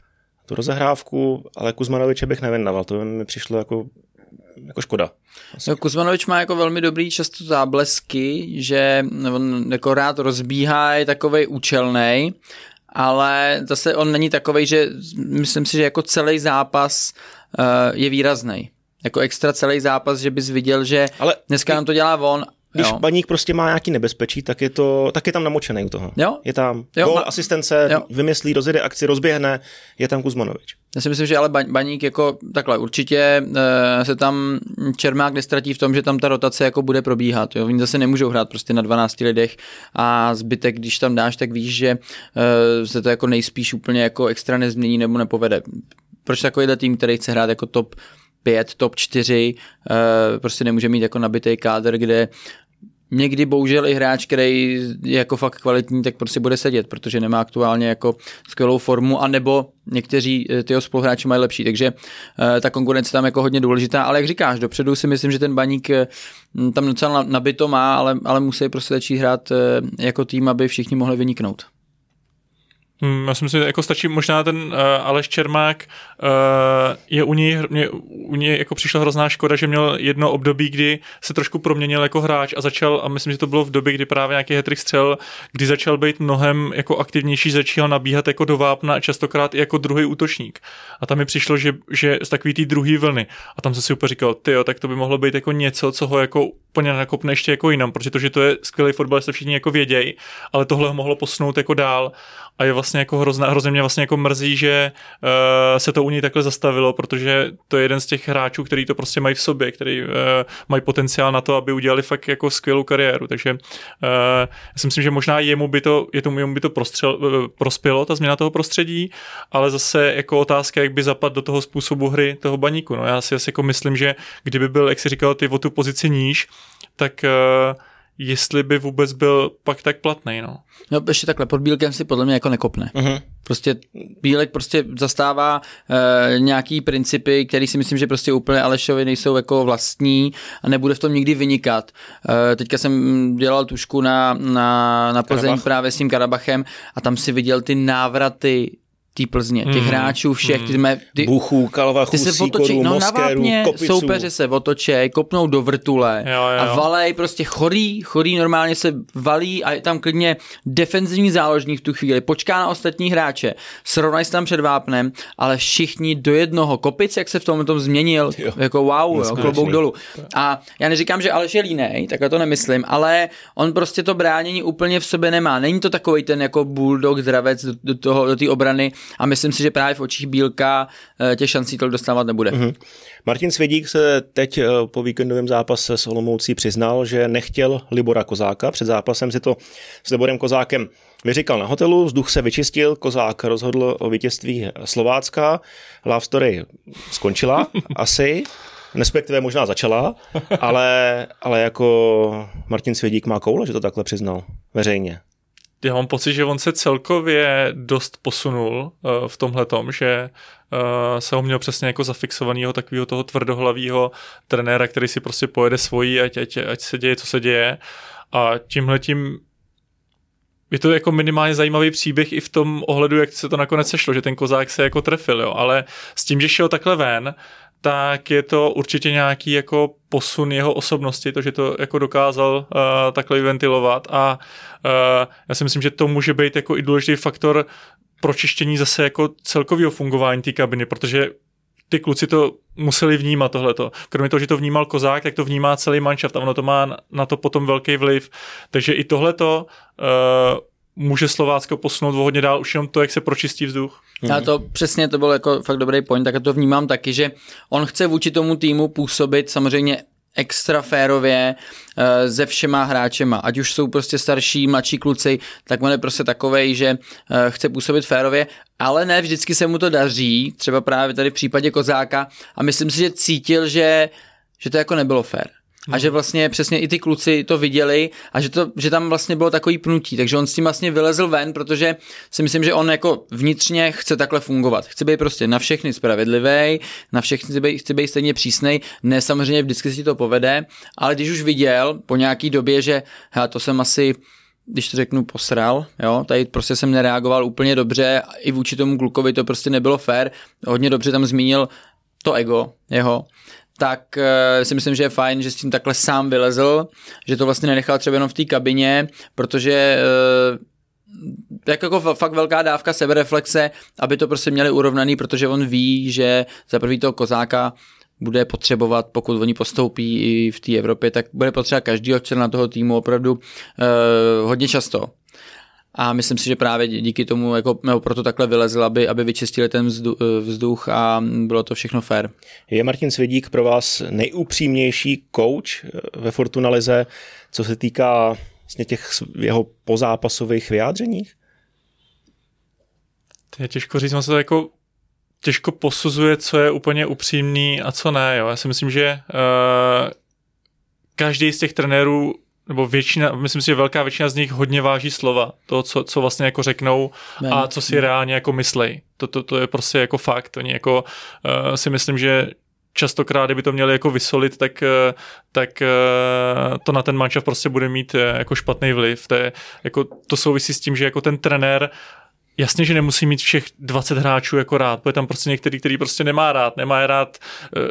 Tu rozehrávku, ale Kuzmanoviče bych nevěnoval, to by mi přišlo jako, jako škoda. No, Kuzmanovič má jako velmi dobrý často záblesky, že on jako rád rozbíhá, je takovej účelnej, ale zase on není takovej, že myslím si, že jako celý zápas uh, je výraznej. Jako extra celý zápas, že bys viděl, že ale dneska i, nám to dělá on. Když jo. Baník prostě má nějaký nebezpečí, tak je, to, tak je tam namočený u toho. Jo? Je tam jo, gól, ma... asistence, jo. vymyslí, rozjede akci, rozběhne, je tam Kuzmanovič. Já si myslím, že ale Baník jako takhle určitě e, se tam Čermák nestratí v tom, že tam ta rotace jako bude probíhat. Jo? Oni zase nemůžou hrát prostě na dvanácti lidech a zbytek, když tam dáš, tak víš, že e, se to jako nejspíš úplně jako extra nezmění nebo nepovede. Proč takovýhle tým, který chce hrát jako top pět, top čtyři, prostě nemůže mít jako nabitej kádr, kde někdy bohužel i hráč, který je jako fakt kvalitní, tak prostě bude sedět, protože nemá aktuálně jako skvělou formu, anebo někteří tyho spoluhráči mají lepší, takže ta konkurence tam jako hodně důležitá, ale jak říkáš, dopředu si myslím, že ten Baník tam docela nabito má, ale, ale musí prostě začít hrát jako tým, aby všichni mohli vyniknout. Já si myslím, že jako stačí možná ten uh, Aleš Čermák, uh, je u něj, mě, u něj jako přišla hrozná škoda, že měl jedno období, kdy se trošku proměnil jako hráč a začal, a myslím, že to bylo v době, kdy právě nějaký hat-trick střel, kdy začal být mnohem jako aktivnější, začal nabíhat jako do vápna a častokrát i jako druhý útočník. A tam mi přišlo, že, že z takový té druhé vlny. A tam jsem si úplně říkal, tyjo, tak to by mohlo být jako něco, co ho jako úplně nakopne ještě jako jinam, protože to, že to je skvělý fotbalista, všichni jako vědějí, ale tohle ho mohlo posunout jako dál. A je vlastně jako hrozná, hrozně mě vlastně jako mrzí, že uh, se to u něj takhle zastavilo, protože to je jeden z těch hráčů, který to prostě mají v sobě, který uh, mají potenciál na to, aby udělali fakt jako skvělou kariéru. Takže uh, já si myslím, že možná jemu by to, je tomu, jemu by to prostřel, prospělo, ta změna toho prostředí, ale zase jako otázka, jak by zapadl do toho způsobu hry toho Baníku. No, já si asi jako myslím, že kdyby byl, jak jsi říkal, ty o tu pozici níž, tak uh, jestli by vůbec byl pak tak platnej, no. No ještě takhle, pod Bílkem si podle mě jako nekopne. Uh-huh. Prostě Bílek prostě zastává e, nějaký principy, které si myslím, že prostě úplně Alešovi nejsou jako vlastní a nebude v tom nikdy vynikat. E, teďka jsem dělal tušku na, na, na Plzeň Karabach. Právě s tím Karabachem a tam si viděl ty návraty tý Plzně, těch mm. hráčů všech, ty jsme... Ty, Buchů, Kalvachů, Sýkorů, no, Moskerů, Kopiců. Soupeře se otočej, kopnou do vrtule jo, jo. a valej, prostě chorý, chorý normálně se valí a je tam klidně defenzivní záložník v tu chvíli, počká na ostatní hráče, srovnají se tam před vápnem, ale všichni do jednoho. Kopic, jak se v tom tom změnil, jo. jako wow, jo, klobouk dolů. A já neříkám, že Aleš je línej, takhle to nemyslím, ale on prostě to bránění úplně v sobě nemá. Není to takovej ten jako bulldog, dravec do toho, do té obrany. A myslím si, že právě v očích Bílka těch šancí tolik dostávat nebude. Mm-hmm. Martin Svědík se teď po víkendovém zápase s Olomoucí přiznal, že nechtěl Libora Kozáka. Před zápasem si to s Liborem Kozákem vyříkal na hotelu, vzduch se vyčistil, Kozák rozhodl o vítězství Slovácka. Love story skončila asi, respektive možná začala, ale, ale jako Martin Svědík má koule, že to takhle přiznal veřejně. Já mám pocit, že on se celkově dost posunul uh, v tomhletom, že uh, se ho měl přesně jako zafixovanýho takového toho tvrdohlavýho trenéra, který si prostě pojede svojí, ať, ať, ať se děje, co se děje. A tímhletím je to jako minimálně zajímavý příběh i v tom ohledu, jak se to nakonec sešlo, že ten Kozák se jako trefil, jo. Ale s tím, že šel takhle ven, tak je to určitě nějaký jako posun jeho osobnosti, to, že to jako dokázal uh, takhle ventilovat a uh, já si myslím, že to může být jako i důležitý faktor pročištění zase jako celkového fungování té kabiny, protože ty kluci to museli vnímat tohleto. Kromě toho, že to vnímal Kozák, tak to vnímá celý manšaft a ono to má na to potom velký vliv. Takže i tohleto uh, může Slovácko posunout hodně dál, už jenom to, jak se pročistí vzduch. Já to přesně, to byl jako fakt dobrý point, tak to vnímám taky, že on chce vůči tomu týmu působit samozřejmě extra férově se všema hráčema, ať už jsou prostě starší, mladší kluci, tak on je prostě takovej, že chce působit férově, ale ne vždycky se mu to daří, třeba právě tady v případě Kozáka a myslím si, že cítil, že, že to jako nebylo fér. a že vlastně přesně i ty kluci to viděli a že, to, že tam vlastně bylo takový pnutí, takže on s tím vlastně vylezl ven, protože si myslím, že on jako vnitřně chce takhle fungovat, chce být prostě na všechny spravedlivý, na všechny chce být stejně přísnej, ne samozřejmě vždycky si to povede, ale když už viděl po nějaký době, že já to jsem asi, když to řeknu, posral, jo, tady prostě jsem nereagoval úplně dobře, i vůči tomu klukovi to prostě nebylo fair, hodně dobře tam zmínil to ego jeho, tak e, si myslím, že je fajn, že s tím takhle sám vylezl, že to vlastně nenechal třeba jenom v té kabině, protože e, tak jako fakt velká dávka sebereflexe, aby to prostě měli urovnaný, protože on ví, že za prvý toho Kozáka bude potřebovat, pokud oni postoupí i v té Evropě, tak bude potřeba každýho člena toho týmu opravdu e, hodně často. A myslím si, že právě díky tomu, jako, nebo proto takhle vylezl, aby, aby vyčistili ten vzduch a bylo to všechno fair. Je Martin Svědík pro vás nejupřímnější coach ve Fortuna lize, co se týká vlastně těch jeho pozápasových vyjádřeních? To je těžko říct, on se to jako těžko posuzuje, co je úplně upřímný a co ne. Jo. Já si myslím, že uh, každý z těch trenérů nebo většina, myslím si, že velká většina z nich hodně váží slova, to, co, co vlastně jako řeknou a co si reálně jako myslej. To, to, to je prostě jako fakt. Oni jako uh, si myslím, že častokrát, kdyby to měli jako vysolit, tak, tak to na ten matchup prostě bude mít jako špatný vliv. To, je, jako, to souvisí s tím, že jako ten trenér jasně, že nemusí mít všech dvacet hráčů jako rád, protože tam prostě některý, který prostě nemá rád, nemá je rád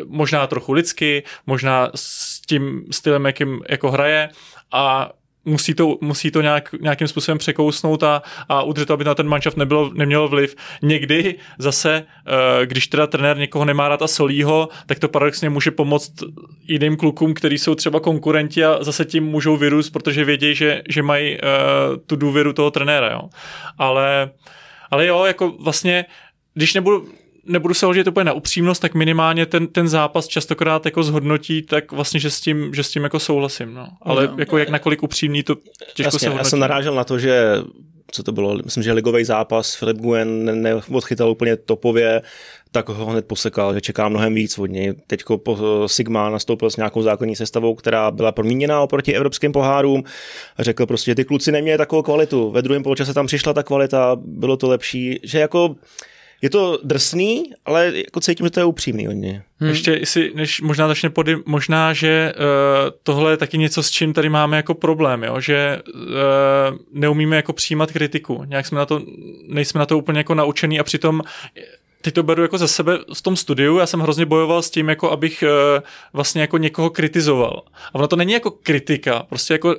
možná trochu lidsky, možná s tím stylem, jakým jako hraje a musí to, musí to nějak, nějakým způsobem překousnout a, a udržet, aby na ten manšaft nebylo, nemělo vliv. Někdy zase, když teda trenér někoho nemá rád a solí ho, tak to paradoxně může pomoct jiným klukům, který jsou třeba konkurenti a zase tím můžou vyrůst, protože vědí, že, že mají tu důvěru toho trenéra. Jo. Ale, ale jo, jako vlastně, když nebudu... nebudu se hodit úplně na upřímnost, tak minimálně ten, ten zápas častokrát jako zhodnotí, tak vlastně, že s tím, že s tím jako souhlasím. No. Ale no, jako jak nakolik upřímný, to těžko jasně, se hodnotí. Já jsem narážel na to, že co to bylo, myslím, že ligový zápas Filip Guen neodchytal úplně topově, tak ho hned posekal, že čeká mnohem víc od něj. Teďko Sigma nastoupil s nějakou základní sestavou, která byla proměněná oproti evropským pohárům. Řekl prostě, že ty kluci neměli takovou kvalitu. Ve druhém poločase tam přišla ta kvalita, bylo to lepší, že jako je to drsný, ale jako cítím, že to je upřímný od něj. Hmm. Ještě si, než možná začne pody, možná, že uh, tohle je taky něco, s čím tady máme jako problém, jo? Že uh, neumíme jako přijímat kritiku. Nějak jsme na to, nejsme na to úplně jako naučený a přitom teď to beru jako za sebe v tom studiu, já jsem hrozně bojoval s tím, jako abych uh, vlastně jako někoho kritizoval. A ono to není jako kritika, prostě jako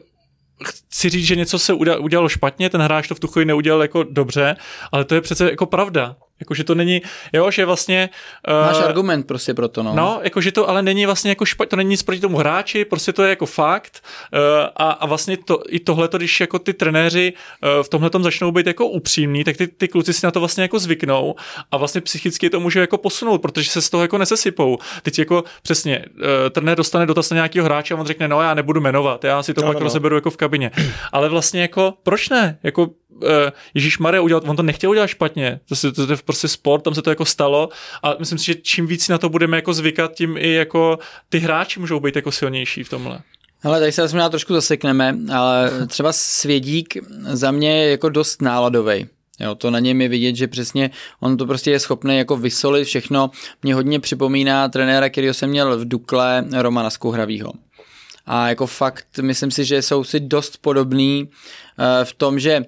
chci říct, že něco se udělalo špatně, ten hráč to v tu chvíli neudělal jako dobře, ale to je přece jako pravda. Jakože to není, jo, že vlastně... Uh, máš argument prostě pro to, no. No, jakože to ale není vlastně jako špatně, to není nic proti tomu hráči, prostě to je jako fakt uh, a, a vlastně to, i tohleto, když jako ty trenéři uh, v tomhletom začnou být jako upřímní, tak ty, ty kluci si na to vlastně jako zvyknou a vlastně psychicky to může jako posunout, protože se z toho jako nesesypou. Teď jako přesně, uh, trenér dostane dotaz na nějakého hráče a on řekne, no já nebudu jmenovat, já si to no, pak no. rozeberu jako v kabině. Ale vlastně jako, proč ne? Jako Ježíšmarja udělat, on to nechtěl udělat špatně, to, si, to, to je prostě sport, tam se to jako stalo a myslím si, že čím víc na to budeme jako zvykat, tím i jako ty hráči můžou být jako silnější v tomhle. Hele, tady se asi možná trošku zasekneme, ale třeba Svědík za mě je jako dost náladovej. Jo, to na něm je vidět, že přesně on to prostě je schopný jako vysolit všechno. Mě hodně připomíná trenéra, kterýho jsem měl v Dukle, Romana Skouhravýho. A jako fakt, myslím si, že jsou si dost podobný v tom, že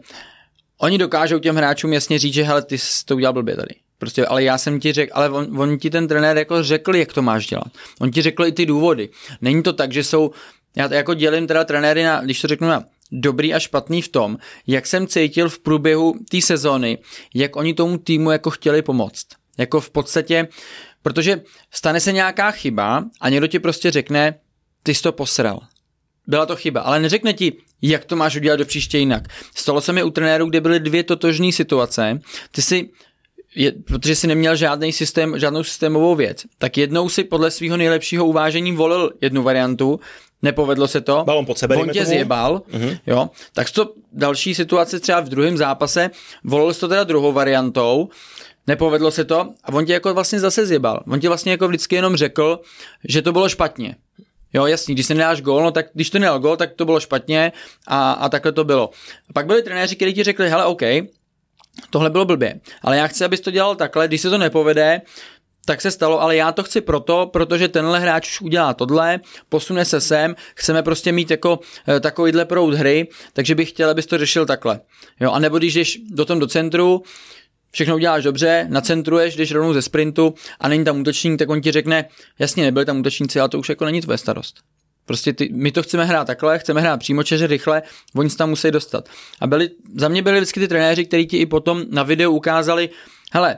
oni dokážou těm hráčům jasně říct, že hele, ty jsi to udělal blbě tady. Prostě, ale já jsem ti řekl, ale on, on ti ten trenér jako řekl, jak to máš dělat. On ti řekl i ty důvody. Není to tak, že jsou, já jako dělím teda trenéry na, když to řeknu na dobrý a špatný v tom, jak jsem cítil v průběhu té sezóny, jak oni tomu týmu jako chtěli pomoct. Jako v podstatě, protože stane se nějaká chyba a někdo ti prostě řekne, ty jsi to posral. Byla to chyba, ale neřekne ti, jak to máš udělat do příště jinak. Stalo se mi u trenérů, kde byly dvě totožné situace. Ty si, je, protože si neměl žádný systém, žádnou systémovou věc, tak jednou si podle svého nejlepšího uvážení volil jednu variantu, nepovedlo se to, balon pod sebe, on tě zjebal, uh-huh. jo, tak to další situace třeba v druhém zápase, volil jsi to teda druhou variantou, nepovedlo se to a on tě jako vlastně zase zjebal. On tě vlastně jako vždycky jenom řekl, že to bylo špatně. Jo, jasně, když se nedáš gól, no tak když to nedal gól, tak to bylo špatně a, a takhle to bylo. Pak byli trenéři, kteří ti řekli, hele, OK, tohle bylo blbě, ale já chci, abys to dělal takhle, když se to nepovede, tak se stalo, ale já to chci proto, protože tenhle hráč už udělá tohle, posune se sem, chceme prostě mít jako takovýhle proud hry, takže bych chtěl, abys to řešil takhle. Jo, a nebo když jdeš do tom do centru, všechno uděláš dobře, nacentruješ, jdeš rovnou ze sprintu a není tam útočník, tak on ti řekne, jasně, nebyli tam útočníci, ale to už jako není tvoje starost. Prostě ty, my to chceme hrát takhle, chceme hrát přímočeře, rychle, oni se tam musí dostat. A byli, za mě byli vždycky ty trenéři, kteří ti i potom na videu ukázali, hele,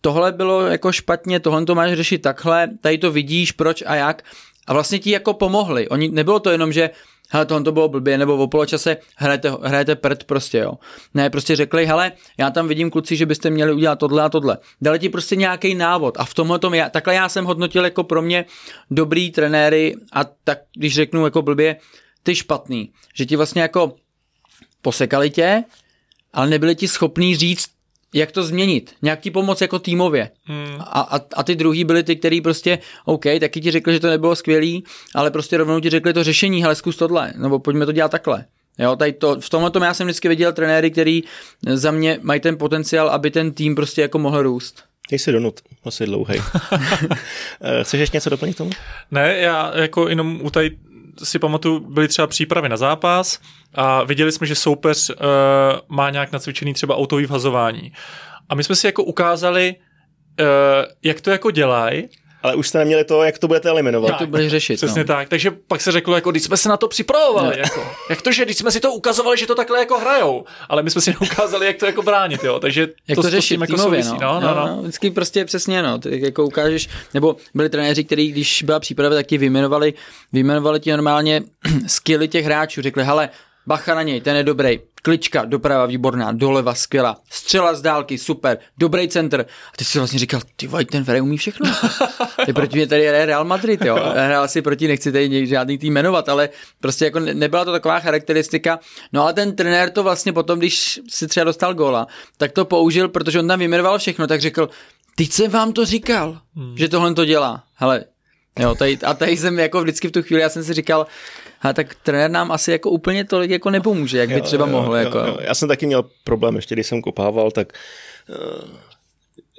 tohle bylo jako špatně, tohle to máš řešit takhle, tady to vidíš, proč a jak. A vlastně ti jako pomohli. Oni, nebylo to jenom, že hele, tohle to bylo blbě, nebo o poločase hrajete, hrajete prd prostě, jo. Ne, prostě řekli, hele, já tam vidím, kluci, že byste měli udělat tohle a tohle. Dali ti prostě nějaký návod a v tomhle tom, já, takhle já jsem hodnotil jako pro mě dobrý trenéry a tak, když řeknu jako blbě, ty špatný. Že ti vlastně jako posekali tě, ale nebyli ti schopní říct, jak to změnit, nějak ti pomoct jako týmově. Hmm. A, a, a ty druhý byli ty, který prostě, OK, taky ti řekli, že to nebylo skvělý, ale prostě rovnou ti řekli to řešení, hele, zkus tohle, nebo pojďme to dělat takhle. Jo, tady to, v tomhle tom já jsem vždycky viděl trenéry, který za mě mají ten potenciál, aby ten tým prostě jako mohl růst. Ty jsi donut, asi dlouhej. Chceš ještě něco doplnit k tomu? Ne, já jako jenom u tady si pamatuju, byly třeba přípravy na zápas a viděli jsme, že soupeř uh, má nějak nacvičený třeba autový vhazování. A my jsme si jako ukázali, uh, jak to jako dělají. Ale už jste neměli to, jak to budete eliminovat. Jak to budeš řešit. Přesně no. Tak. Takže pak se řeklo, jako, když jsme se na to připravovali. No. Jako. Jak to, že když jsme si to ukazovali, že to takhle jako hrajou. Ale my jsme si neukázali, jak to jako bránit. Jo. Takže jak to, to řešit jako týmově. No. No, no, no. No, vždycky prostě přesně. No. Ty jako ukážeš, nebo byli trenéři, kteří, když byla příprava, tak ti vyjmenovali, vyjmenovali ti normálně skilly těch hráčů. Řekli, hele, bacha na něj, ten je dobrý. Klička, doprava výborná, doleva skvělá, střela z dálky, super, dobrý centr. A ty jsi vlastně říkal, ty vaj, ten Ferry umí všechno. Ty proti mě tady je Real Madrid, jo. Hrál si proti, nechci tady žádný tým jmenovat, ale prostě jako nebyla to taková charakteristika. No ale ten trenér to vlastně potom, když si třeba dostal góla, tak to použil, protože on tam vyjmenoval všechno, tak řekl, teď jsem vám to říkal, hmm. že tohle to dělá. Hele, jo, tady, a tady jsem jako vždycky v tu chvíli, já jsem si říkal, a tak trenér nám asi jako úplně tolik jako nepomůže, jak by jo, třeba jo, mohl. Jo, jako. Jo. Já jsem taky měl problém, ještě když jsem kopával, tak uh,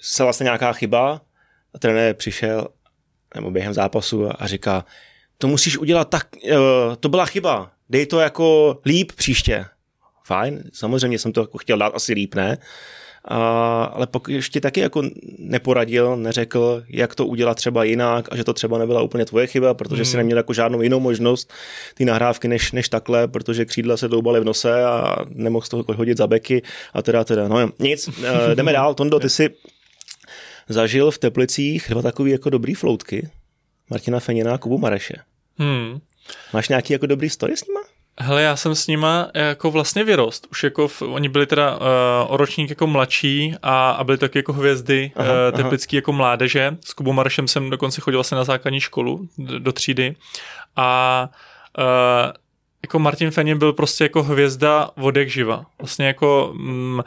se vlastně nějaká chyba a trenér přišel nebo během zápasu a, a říká, to musíš udělat tak, uh, to byla chyba, dej to jako líp příště. Fajn, samozřejmě jsem to jako chtěl dát asi líp, ne? A, ale pak ještě taky jako neporadil, neřekl, jak to udělat třeba jinak a že to třeba nebyla úplně tvoje chyba, protože hmm. si neměl jako žádnou jinou možnost ty nahrávky než, než takhle, protože křídla se doubaly v nose a nemohl z toho hodit za beky a teda teda, no nic, jdeme dál. Tondo, ty jsi zažil v Teplicích dva takový jako dobrý floutky, Martina Fenina a Kubu Mareše. Hmm. Máš nějaký jako dobrý story s nima? Hele, já jsem s nima jako vlastně vyrost. Už jako v, oni byli teda uh, o ročník jako mladší a, a byli taky jako hvězdy aha, uh, typický aha. jako mládeže. S Kubou Marešem jsem dokonce chodil vlastně na základní školu do, do třídy a uh, jako Martin Fenin byl prostě jako hvězda vodek živa. Vlastně jako mm,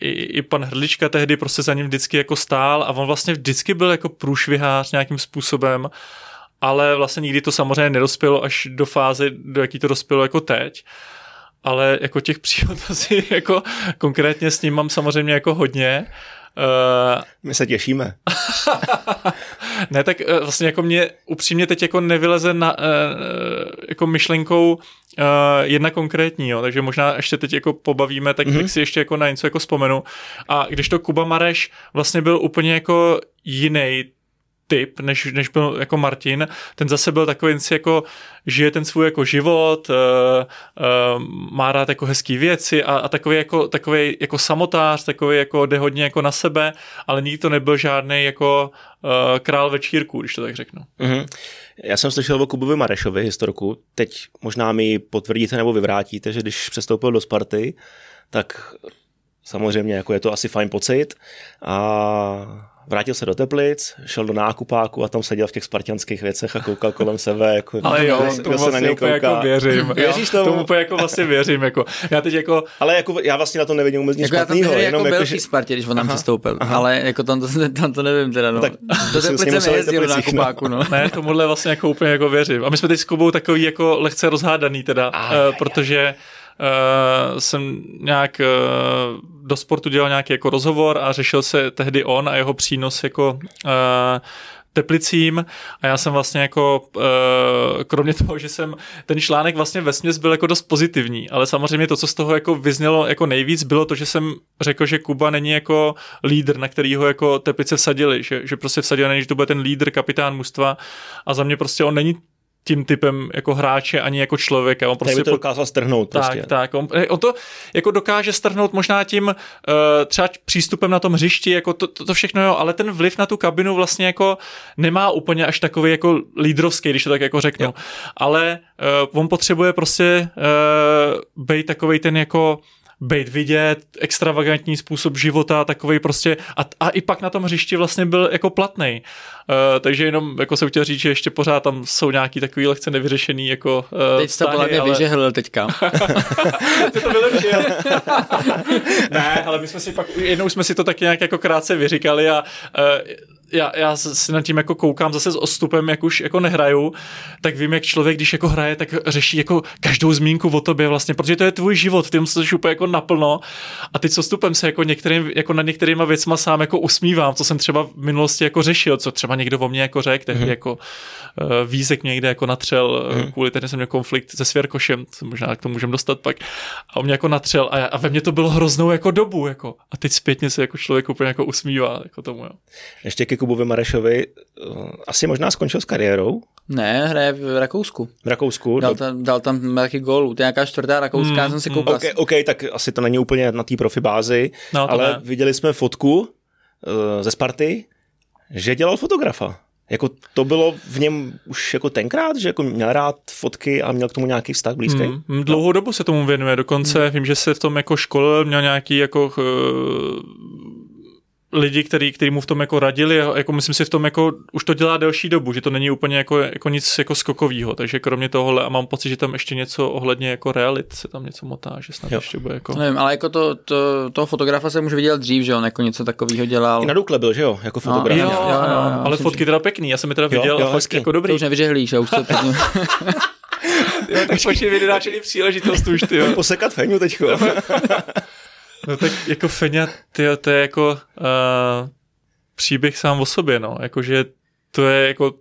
I, i pan Hrdlička tehdy prostě za ním vždycky jako stál a on vlastně vždycky byl jako průšvihář nějakým způsobem. Ale vlastně nikdy to samozřejmě nedospělo až do fáze, do jaký to dospělo jako teď. Ale jako těch příhod asi jako konkrétně s ním mám samozřejmě jako hodně. Uh... My se těšíme. Ne, tak vlastně jako mě upřímně teď jako nevyleze na, uh, jako myšlenkou uh, jedna konkrétní, jo. Takže možná ještě teď jako pobavíme, tak, mm-hmm. tak si ještě jako na něco jako vzpomenu. A když to Kuba Mareš vlastně byl úplně jako jiný typ, než, než byl jako Martin, ten zase byl takový, jen si jako žije ten svůj jako život, uh, uh, má rád jako hezký věci a, a takový jako, takový jako samotář, takový jako jde hodně jako na sebe, ale nikdy to nebyl žádnej jako uh, král večírku, když to tak řeknu. Mm-hmm. Já jsem slyšel o Kubovi Marešovi historku, teď možná mi potvrdíte nebo vyvrátíte, že když přestoupil do Sparty, tak samozřejmě jako je to asi fajn pocit a Vrátil se do Teplic, šel do nákupáku a tam seděl v těch spartianských věcech a koukal kolem sebe. Jako, ale jo, kdo, tomu se vlastně úplně jako věřím. Věříš tomu? Tomu úplně jako vlastně věřím. Jako. Já teď jako... Ale jako, já vlastně na to nevidím vůbec nic jako špatnýho. Já tam jenom jako byl v že... Spartě, když on tam přestoupil. Ale jako tam to, tam to nevím teda. No. Tak, do Teplice nejezdil do nákupáku. No. No. Ne, tomuhle vlastně jako úplně jako věřím. A my jsme teď s Kubou takový jako lehce rozhádaný teda, uh, protože... Uh, jsem nějak uh, do sportu dělal nějaký jako rozhovor a řešil se tehdy on a jeho přínos jako uh, Teplicím a já jsem vlastně jako uh, kromě toho, že jsem ten článek vlastně vesměs byl jako dost pozitivní, ale samozřejmě to, co z toho jako vyznělo jako nejvíc, bylo to, že jsem řekl, že Kuba není jako lídr, na kterýho jako Teplice vsadili, že, že prostě vsadili na něj, že to bude ten lídr, kapitán mužstva a za mě prostě on není tím typem jako hráče ani jako člověka. On prostě to dokázal strhnout. Tak, prostě. tak. On, on to jako dokáže strhnout možná tím uh, třeba přístupem na tom hřišti, jako to, to, to všechno, jo, ale ten vliv na tu kabinu vlastně jako nemá úplně až takový jako lídrovský, když to tak jako řeknu. Jo. Ale uh, on potřebuje prostě uh, být takovej ten jako být vidět, extravagantní způsob života, takovej prostě a, a i pak na tom hřišti vlastně byl jako platnej. Uh, takže jenom jako jsem chtěl říct, že ještě pořád tam jsou nějaký takový lehce nevyřešený jako uh, Teď jsi to ale... vyžehlil teďka. to to vylepšil. ne, ale my jsme si pak, jednou jsme si to tak nějak jako krátce vyříkali a uh, Já, já si nad tím jako koukám zase s odstupem, jak už jako nehraju, tak vím, jak člověk, když jako hraje, tak řeší jako každou zmínku o tobě vlastně, protože to je tvůj život, ty musíš úplně jako naplno a teď s odstupem se jako některým, jako nad některýma věcma sám jako usmívám, co jsem třeba v minulosti jako řešil, co třeba někdo o mně jako řekl, tehdy mm. jako uh, Vízek někde jako natřel, mm. kvůli tehdy jsem měl konflikt se Svěrkošem, možná k tomu můžeme dostat pak, a on mě jako natřel a, já, a ve mně to bylo hroznou jako dobu, jako a teď zpětně se jako člověk úplně jako usmívá jako tomu, jo. Ještě ke Kubovi Marešovi, asi možná skončil s kariérou? Ne, hraje v Rakousku. V Rakousku? Dal tam, dal tam nějaký gól, to je nějaká čtvrtá rakouská, mm, jsem si koukal. Okay, OK, tak asi to není úplně na té profi bázi, no, ale ne. Viděli jsme fotku ze Sparty, že dělal fotografa. Jako to bylo v něm už jako tenkrát, že jako měl rád fotky a měl k tomu nějaký vztah blízký? Mm, dlouhou dobu se tomu věnuje, dokonce mm. vím, že se v tom jako škole měl nějaký jako... Uh, lidi, který, který mu v tom jako radili, jako myslím si v tom jako už to dělá delší dobu, že to není úplně jako, jako nic jako skokovýho, takže kromě tohohle a mám pocit, že tam ještě něco ohledně jako realit se tam něco motá, že snad jo. ještě bude jako... Nevím, ale jako to, to, toho fotografa jsem už viděl dřív, že on jako něco takového dělal. I na Dukle byl, že jo, jako fotograf. No, jo, jo, jo, jo, ale myslím, fotky že... teda pěkný, já jsem je teda viděl jo, jo, a fotky jako dobrý. To už nevyřehlíš, já už to pěkný. jo, tak počkej, vydáčený příležitost už, ty jo. Posekat Feňu teďko. No tak jako Feňa, tyjo, to je jako uh, příběh sám o sobě, no, jakože to je jako...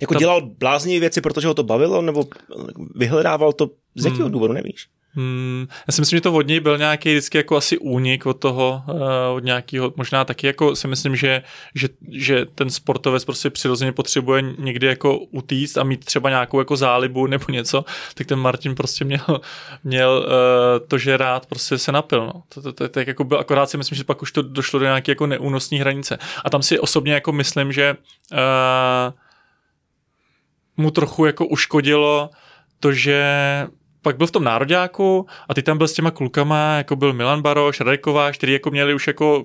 Jako ta... dělal bláznivé věci, protože ho to bavilo, nebo vyhledával to, z jakého hmm. důvodu, nevíš? Hmm. Já si myslím, že to od něj byl nějaký vždycky jako asi únik od toho, uh, od nějakého, možná taky jako si myslím, že, že, že ten sportovec prostě přirozeně potřebuje někdy jako utíct a mít třeba nějakou jako zálibu nebo něco, tak ten Martin prostě měl, měl uh, to, že rád prostě se napil, no. To, to, to, to, to jako byl, akorát si myslím, že pak už to došlo do nějaké jako neúnosné hranice. A tam si osobně jako myslím, že uh, mu trochu jako uškodilo to, že pak byl v tom nároďáku a ty tam byl s těma klukama, jako byl Milan Baroš, Radeková, kteří jako měli už jako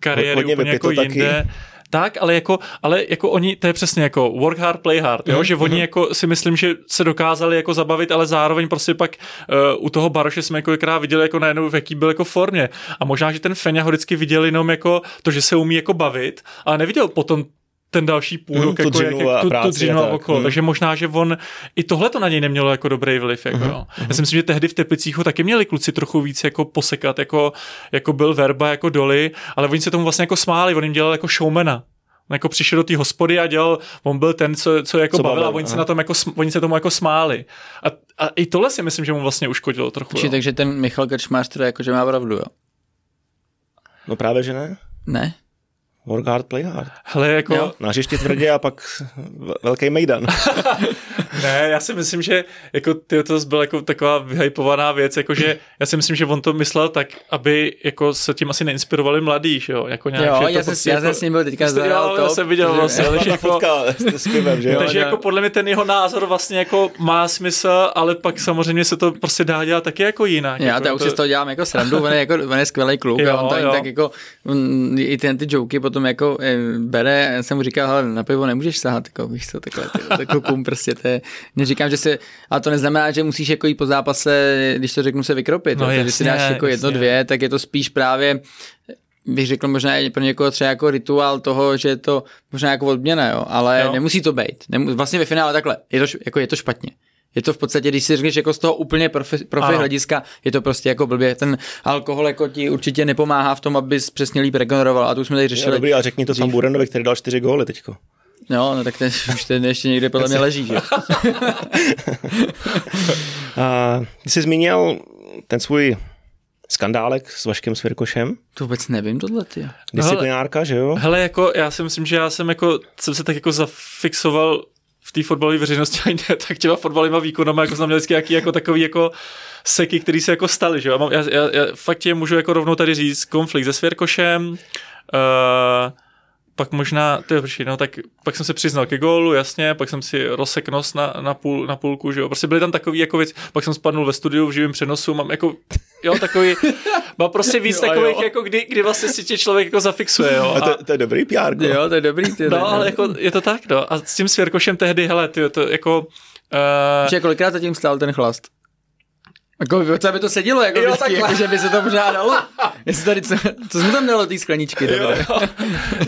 kariéry úplně jako jinde. Tak, ale jako, ale jako oni, to je přesně jako work hard, play hard, jo? Mm, že oni mm. jako si myslím, že se dokázali jako zabavit, ale zároveň prostě pak uh, u toho Baroše jsme několikrát viděli jako najednou, v jaký byl jako formě. A možná, že ten Feňa ho vždycky viděl jenom jako to, že se umí jako bavit, ale neviděl potom ten další půlrok, mm, jako, jak, jak, tu, tu dřinu a tak. okolo. Mm. Takže možná, že on i tohle to na něj nemělo jako dobrý vliv. Jako, mm. no. Já si myslím, že tehdy v Teplicích ho taky měli kluci trochu víc jako posekat, jako, jako byl Verba, jako Doli, ale oni se tomu vlastně jako smáli, on jim dělal jako showmana. On jako přišel do té hospody a dělal, on byl ten, co, co jako co bavil, bavil a oni se, na tom jako, oni se tomu jako smáli. A, a i tohle si myslím, že mu vlastně uškodilo trochu. Určitě, takže ten Michal Krčmář teda jako, že má pravdu, jo? No právě, že ne? Ne. Work hard, play hard. Hele, jako... Na hřišti tvrdě a pak velký mejdan. ne, já si myslím, že jako, tyjo, to byla jako taková vyhypovaná věc, jakože já si myslím, že on to myslel tak, aby jako, se tím asi neinspirovali mladí, že jo? Jako nějak, jo, že já, to, jsi, jako, já jsem s ním byl teďka zhrál to. Já jsem viděl vlastně. Takže jako podle mě ten jeho názor vlastně jako má smysl, ale pak samozřejmě se to prostě dá dělat taky jako jinak. Já jako, to, to... už si z toho dělám jako srandu, on je, jako, on je skvělej kluk jo, a on tak jako i ty joky potom jako bere, jsem mu říkal, hele, na pivo nemůžeš sahat, jako, víš co, takhle, tak klukům prostě, to je, neříkám, že se, ale to neznamená, že musíš jako jít po zápase, když to řeknu, se vykropit, no, jasně, když si dáš jako jedno, jasně. dvě, tak je to spíš právě, bych řekl možná pro někoho třeba jako rituál toho, že je to možná jako odměna, jo, ale jo. nemusí to být, Nemu, vlastně ve finále takhle, je to, jako je to špatně. Je to v podstatě, když si řekneš jako z toho úplně profi, profi hlediska, je to prostě jako blbě. Ten alkohol jako ti určitě nepomáhá v tom, abys přesně líp regeneroval. A tu jsme tady řešili. Jo, dobrý, ale řekni to Samburenovi, který dal čtyři góly teďko. No, no tak ten už ten ještě někde podle mě leží. Že? A, ty jsi zmínil ten svůj skandálek s Vaškem Svěrkošem? To vůbec nevím tohle, ty. Disciplinárka, že jo? Hele, jako já si myslím, že já jsem jako, jsem se tak jako zafixoval v té fotbalové veřejnosti ani ne, tak těma fotbalovýma výkonama, jako jsem měl vždycky jaký, jako takový jako seky, který se jako staly, že jo. Já, já, já fakt je můžu jako rovnou tady říct, konflikt se Svěrkošem, uh, pak možná, to je prší, no, tak pak jsem se přiznal ke gólu, jasně, pak jsem si rozsek nos na, na, půl, na půlku, že jo, prostě byly tam takový jako věc, pak jsem spadnul ve studiu v živém přenosu, mám jako, jo, takový, mám prostě víc jo, takových, jo. jako kdy, kdy vlastně si tě člověk jako zafixuje, jo. A to, to je dobrý pé er, go. Jo, to je dobrý, ty. No, ale jako, je to tak, no, a s tím Svěrkošem tehdy, hele, ty, to jako... Uh... Že kolikrát zatím stál ten chlast? Jako, co by to sedělo, jako, jo, vždycky, jako že by se to možná dalo. Jestli tady, co, co jsme tam dalo, tý skleničky. Jo, jo.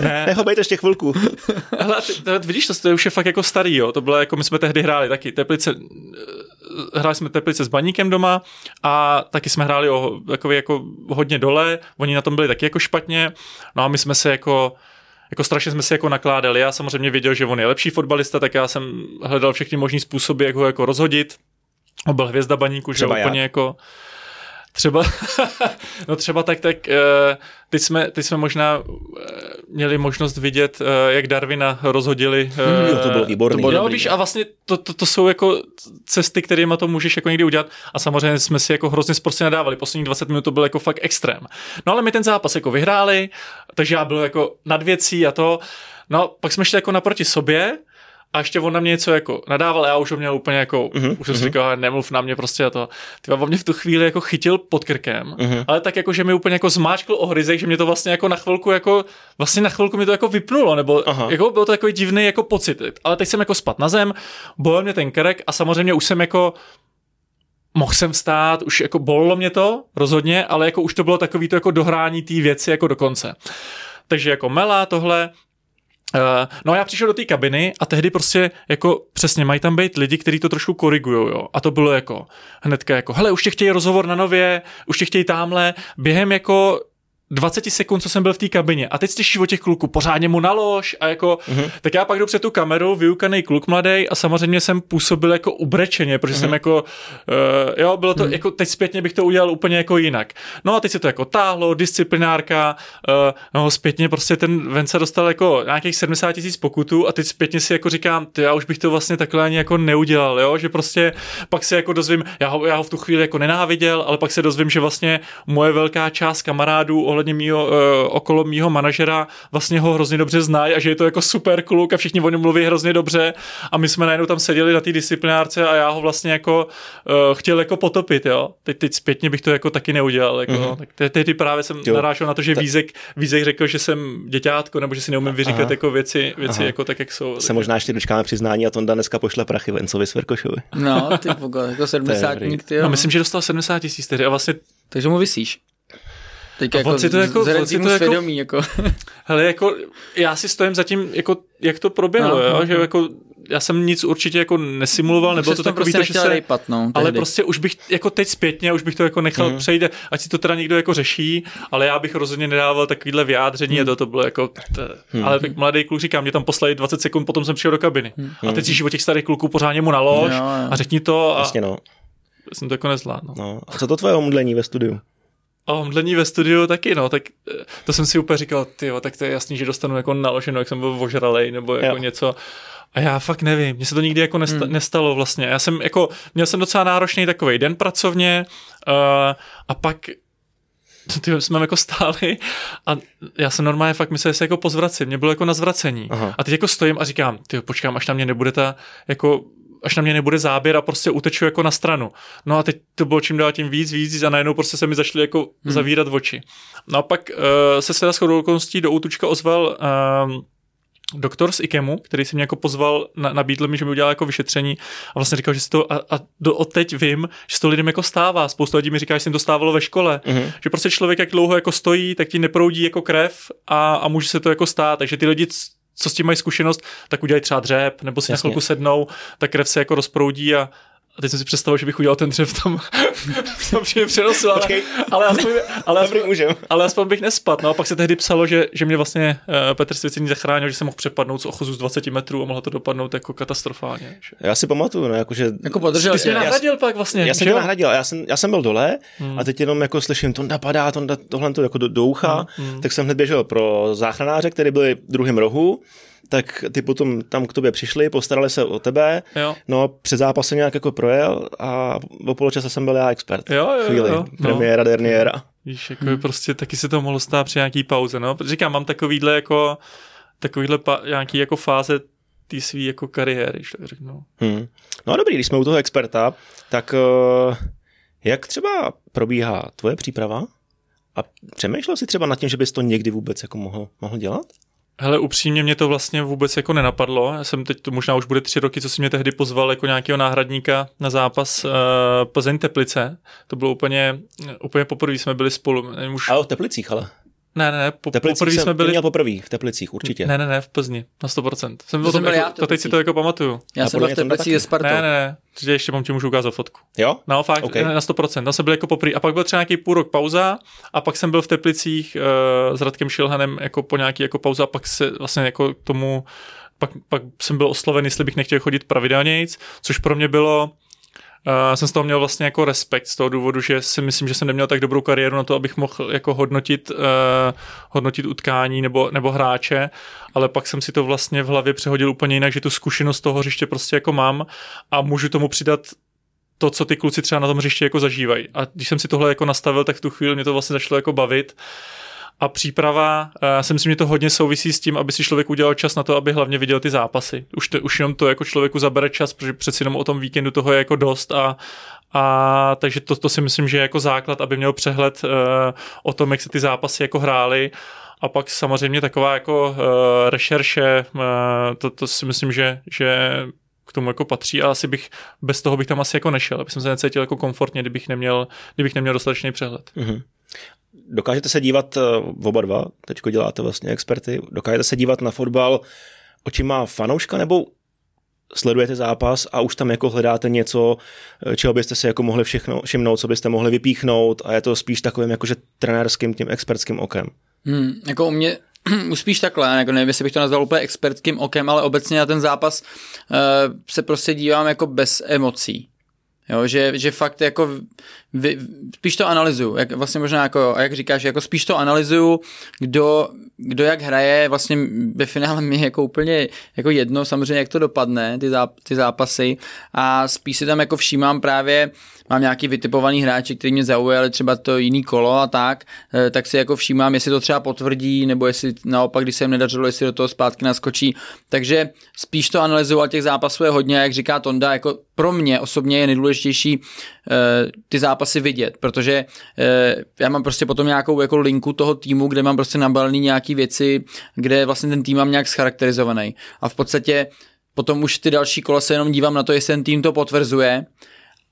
Ne. Nehobejte ještě chvilku. Hele, ty, ty, vidíš, to, to už je fakt jako starý, jo. To bylo, jako my jsme tehdy hráli taky Teplice, hráli jsme Teplice s Baníkem doma a taky jsme hráli o, takový, jako hodně dole, oni na tom byli taky jako špatně, no a my jsme se jako... Jako strašně jsme si jako nakládali, já samozřejmě věděl, že on je lepší fotbalista, tak já jsem hledal všechny možný způsoby, jak ho jako rozhodit. On byl hvězda Baníku, že úplně já. jako... Třeba, no třeba tak, tak teď jsme, teď jsme možná měli možnost vidět, jak Darwina rozhodili. Hmm, to bylo výborný. To bylo no, víš, a vlastně to, to, to jsou jako cesty, kterýma to můžeš jako někdy udělat a samozřejmě jsme si jako hrozně sprostě nadávali. Posledních dvacet minut to byl jako fakt extrém. No ale my ten zápas jako vyhráli, takže já byl jako nad věcí a to. No pak jsme šli jako naproti sobě. A ještě on na mě něco jako nadával, já už ho měl úplně jako, uh-huh, už jsem uh-huh. si říkal, nemluv na mě prostě a to. Tyba, on mě v tu chvíli jako chytil pod krkem, uh-huh. ale tak jako, že mi úplně jako zmáčkl ohryzek, že mě to vlastně jako na chvilku jako, vlastně na chvilku mi to jako vypnulo, nebo uh-huh. jako byl to takový divný jako pocit. Ale teď jsem jako spadl na zem, bolel mě ten krek a samozřejmě už jsem jako, mohl jsem vstát, už jako bolilo mě to rozhodně, ale jako už to bylo takový to jako dohrání té věci jako do konce. Takže jako mela tohle. No já přišel do té kabiny a tehdy prostě jako přesně mají tam být lidi, kteří to trošku korigujou, jo. A to bylo jako hnedka jako hele, už tě chtějí rozhovor na Nově, už tě chtějí támhle, během jako dvacet sekund, co jsem byl v té kabině. A teď slyšíš o těch kluků, pořádně mu nalož a jako, mm-hmm. tak já pak jdu před tu kameru, vyukanej kluk mladej a samozřejmě jsem působil jako ubrečeně, protože mm-hmm. jsem jako, uh, jo, bylo to, mm-hmm. jako teď zpětně bych to udělal úplně jako jinak. No a teď se to jako táhlo, disciplinárka, uh, no zpětně prostě ten Vence dostal jako nějakých sedmdesát tisíc pokutů a teď zpětně si jako říkám, ty já už bych to vlastně takhle ani jako neudělal, jo, že prostě pak se jako dozvím, já ho, já ho v tu chvíli jako nenáviděl, ale pak se dozvím, že vlastně moje velká část kamarádů ohledně mýho, uh, okolo mýho manažera vlastně ho hrozně dobře znají a že je to jako super kluk a všichni o něm mluví hrozně dobře a my jsme najednou tam seděli na té disciplinárce a já ho vlastně jako uh, chtěl jako potopit, jo. Teď, teď zpětně bych to jako taky neudělal, jako, mm-hmm. tak tehdy právě jsem jo. narážel na to, že Ta... Vízek, Vízek řekl, že jsem děťátko nebo že si neumím vyříkat jako věci, věci jako tak, jak jsou. Se tak... možná ještě dočkáme přiznání a Tonda dneska pošle prachy Vencovi Svrkošovi. No, ty pokoji, jako sedmdesátník, ty jo. No, myslím, že dostal sedmdesát tisíc tehdy a vlastně... Takže mu visíš. Teď jako z, jako, z to svědomí, jako, jako. Hele, jako, já si stojím za tím, jako, jak to proběhlo, no, jo? No, že no. Jako, já jsem nic určitě jako nesimuloval, nebo to takový, prostě to, že se, rejpat, no, ale prostě už bych, jako teď zpětně, už bych to jako nechal mm. přejít, ať si to teda někdo jako řeší, ale já bych rozhodně nedával takovýhle vyjádření, mm. a to, to bylo jako, t... mm. ale tak mladý kluk říká, mě tam poslali dvacet sekund, potom jsem přišel do kabiny, mm. a teď si život těch starých kluků pořádně mu nalož, no, no. a řekni to, a jsem to jako nezvládl. A co to tvoje omdlení ve studiu? A omdlení ve studiu taky, no, tak to jsem si úplně říkal, tyjo, tak to je jasný, že dostanu jako naloženo, jak jsem byl ožralej, nebo jako jo. něco. A já fakt nevím, mně se to nikdy jako nesta- hmm. nestalo vlastně. Já jsem jako, měl jsem docela náročný takovej den pracovně uh, a pak ty jsme jako stáli a já jsem normálně fakt myslel, že se jako pozvracím, mě bylo jako na zvracení. Aha. A teď jako stojím a říkám, tyjo, počkám, až na mě nebude ta jako až na mě nebude záběr a prostě uteču jako na stranu. No a teď to bylo čím dál tím víc, víc a najednou prostě se mi začaly jako hmm. zavírat oči. No a pak uh, se se shodou okolností do útučka ozval uh, doktor z IKEMu, který si mě jako pozval, na, nabídl mi, že mi udělal jako vyšetření a vlastně říkal, že si to, a, a do, od teď vím, že se to lidem jako stává. Spousta lidí mi říká, že se jim to stávalo ve škole, mm-hmm. že prostě člověk jak dlouho jako stojí, tak ti neproudí jako krev a, a může se to jako stát, takže ty lidi, co s tím mají zkušenost, tak udělají třeba dřep, nebo si Jasně. na chvilku sednou, tak krev se jako rozproudí a A teď jsem si představil, že bych udělal ten dřev tam, tam přijde přenosil, ale, ale, aspoň, ale, aspoň, ale aspoň bych nespadl. No a pak se tehdy psalo, že, že mě vlastně uh, Petr Svědík zachránil, že jsem mohl přepadnout z ochozu z dvacet metrů a mohlo to dopadnout jako katastrofálně. Že? Já si pamatuju, no, jakože... Jako podržel, ty jsi mě nahradil já, pak vlastně. Já jsem mě nahradil, já jsem, já jsem byl dole hmm. a teď jenom jako slyším, Tonda padá, Tonda tohle to jako do, do ucha, hmm. tak jsem hned běžel pro záchranáře, který byli v druhém rohu. Tak ty potom tam k tobě přišli, postarali se o tebe, jo. no před zápasem nějak jako projel a po poločase jsem byl já expert. Jo, jo, Chvíli, jo, jo. Premiéra, no. derniéra. Víš, jako hmm. prostě taky se to mohlo stát při nějaký pauze, no. Říkám, mám takovýhle jako, takovýhle pa, nějaký jako fáze té svý jako kariéry, když tak řeknu. Hmm. No dobrý, když jsme u toho experta, tak jak třeba probíhá tvoje příprava a přemýšlel jsi třeba nad tím, že bys to někdy vůbec jako mohl, mohl dělat? Hele, upřímně mě to vlastně vůbec jako nenapadlo. Já jsem teď, to možná už bude tři roky, co si mě tehdy pozval jako nějakého náhradníka na zápas uh, Plzeň Teplice. To bylo úplně, úplně poprvé jsme byli spolu. Už... A o Teplicích, ale... Ne, ne, ne, po, poprvé jsme byli... Ty měl poprvé v Teplicích, určitě. Ne, ne, ne, v Plzni, na sto procent. Jsem byl to, byl jako, to teď si to jako pamatuju. Já a jsem byl v Teplicích se Spartou. Ne, ne, ne, že ještě mám, ti můžu ukázat fotku. Jo? No, fakt, okay. Na sto procent, tam jsem byl jako poprvé. A pak byl třeba nějaký půl rok pauza a pak jsem byl v Teplicích uh, s Radkem Šilhanem jako po nějaký jako pauza a pak se vlastně jako tomu, pak, pak jsem byl osloven, jestli bych nechtěl chodit pravidelnějc, což pro mě bylo... Uh, jsem z toho měl vlastně jako respekt z toho důvodu, že si myslím, že jsem neměl tak dobrou kariéru na to, abych mohl jako hodnotit, uh, hodnotit utkání nebo, nebo hráče, ale pak jsem si to vlastně v hlavě přehodil úplně jinak, že tu zkušenost toho hřiště prostě jako mám a můžu tomu přidat to, co ty kluci třeba na tom hřišti jako zažívají. A když jsem si tohle jako nastavil, tak v tu chvíli mě to vlastně začalo jako bavit. A příprava, já si myslím, že to hodně souvisí s tím, aby si člověk udělal čas na to, aby hlavně viděl ty zápasy. Už, to, už jenom to jako člověku zabere čas, protože přeci jenom o tom víkendu toho je jako dost a, a takže to, to si myslím, že je jako základ, aby měl přehled uh, o tom, jak se ty zápasy jako hrály. A pak samozřejmě taková jako uh, rešerše, uh, to, to si myslím, že, že k tomu jako patří a asi bych, bez toho bych tam asi jako nešel, abych jsem se necítil jako komfortně, kdybych neměl, kdybych neměl dostatečný přehled. Mm-hmm. Dokážete se dívat, oba dva, teďko děláte vlastně experty, dokážete se dívat na fotbal očima fanouška nebo sledujete zápas a už tam jako hledáte něco, čeho byste se jako mohli všechno, všimnout, co byste mohli vypíchnout a je to spíš takovým jakože trenérským, tím expertským okem? Hmm, jako u mě už spíš takhle, jako nevím, jestli bych to nazval úplně expertským okem, ale obecně na ten zápas uh, se prostě dívám jako bez emocí. Jo, že, že fakt jako vy, spíš to analyzuju, jak vlastně možná jako, jak říkáš, jako spíš to analyzuju, kdo, kdo jak hraje, vlastně ve finále mi jako úplně jako jedno, samozřejmě jak to dopadne, ty, záp, ty zápasy a spíš si tam jako všímám právě, mám nějaký vytipovaný hráči, který mě zaujali, třeba to jiný kolo a tak, tak si jako všímám, jestli to třeba potvrdí, nebo jestli naopak, když se jim nedařilo, jestli do toho zpátky naskočí, takže spíš to analyzuju, ale těch zápasů je hodně, jak říká Tonda, jako pro mě osobně je nejdůležitější uh, ty zápasy vidět, protože uh, já mám prostě potom nějakou jako linku toho týmu, kde mám prostě nabalený nějaký věci, kde vlastně ten tým mám nějak scharakterizovaný. A v podstatě potom už ty další kola se jenom dívám na to, jestli ten tým to potvrzuje,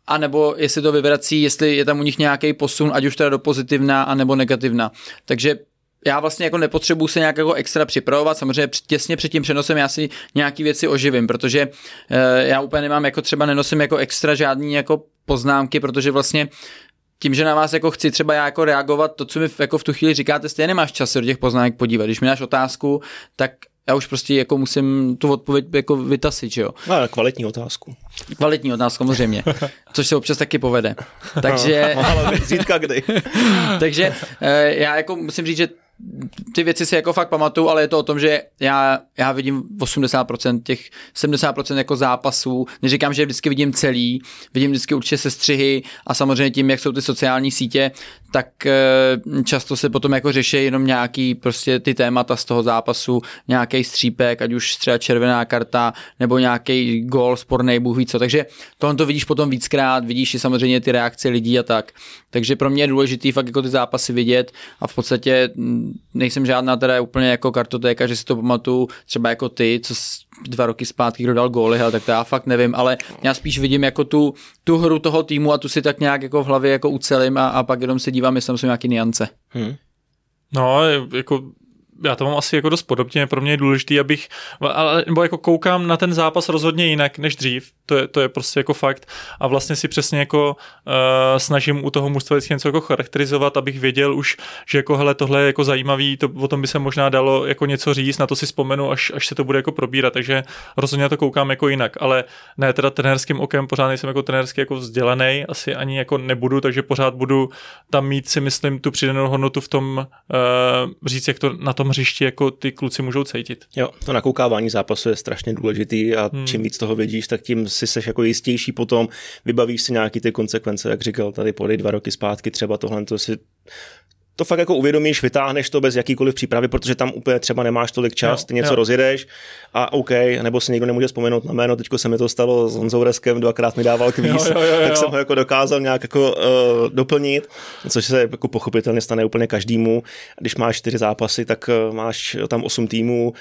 a nebo jestli to vyvrací, jestli je tam u nich nějaký posun, ať už teda do pozitivna, anebo negativna. Takže já vlastně jako nepotřebuji se nějak jako extra připravovat, samozřejmě těsně před tím přenosem já si nějaký věci oživím, protože já úplně nemám jako třeba nenosím jako extra žádný jako poznámky, protože vlastně tím, že na vás jako chci třeba já jako reagovat, to, co mi jako v tu chvíli říkáte, stejně nemáš čas se do těch poznámek podívat. Když mi dáš otázku, tak já už prostě jako musím tu odpověď jako vytasit, že jo. No, kvalitní otázku. Kvalitní otázku, samozřejmě. Což se občas taky povede. Takže... Ale zítka kdy. Takže já jako musím říct, že ty věci si jako fakt pamatuju, ale je to o tom, že já, já vidím osmdesát procent těch sedmdesát procent jako zápasů. Neříkám, že vždycky vidím celý, vidím vždycky určitě sestřihy a samozřejmě tím, jak jsou ty sociální sítě, tak často se potom jako řeší jenom nějaký prostě ty témata z toho zápasu, nějaký střípek, ať už třeba červená karta nebo nějaký gól sporný, bůh ví co. Takže tohle to vidíš potom víckrát, vidíš i samozřejmě ty reakce lidí a tak. Takže pro mě je důležitý fakt jako ty zápasy vidět a v podstatě nejsem žádná teda úplně jako kartotéka, že si to pamatuju, třeba jako ty, co dva roky zpátky, kdo dal góly, hele, tak to já fakt nevím, ale já spíš vidím jako tu, tu hru toho týmu a tu si tak nějak jako v hlavě jako ucelím a, a pak jenom se dívám, jestli tam jsou nějaký nuance. Hmm. No, jako já to mám asi jako dost podobně, pro mě je důležitý, abych, ale, nebo jako koukám na ten zápas rozhodně jinak než dřív, to je, to je prostě jako fakt a vlastně si přesně jako uh, snažím u toho mužstva vždycky něco jako charakterizovat, abych věděl už, že jako hele, tohle je jako zajímavý, to, o tom by se možná dalo jako něco říct, na to si vzpomenu, až, až se to bude jako probírat, takže rozhodně na to koukám jako jinak, ale ne teda trenérským okem, pořád nejsem jako trenérsky jako vzdělaný, asi ani jako nebudu, takže pořád budu tam mít si myslím tu přidanou hodnotu v tom uh, říct, jak to na tom hřišti jako ty kluci můžou cítit. Jo, to nakoukávání zápasu je strašně důležitý a hmm. čím víc toho vědíš, tak tím si seš jako jistější potom, vybavíš si nějaký ty konsekvence, jak říkal tady podej dva roky zpátky, třeba tohle to si to fakt jako uvědomíš, vytáhneš to bez jakýkoliv přípravy, protože tam úplně třeba nemáš tolik čas, ty něco jo. rozjedeš a OK, nebo si někdo nemůže vzpomenout na jméno, teďko se mi to stalo s Honzou Reskem, dvakrát mi dával kvíz, jo, jo, jo, jo. tak jsem ho jako dokázal nějak jako uh, doplnit, což se jako pochopitelně stane úplně každému. Když máš čtyři zápasy, tak uh, máš tam osm týmů,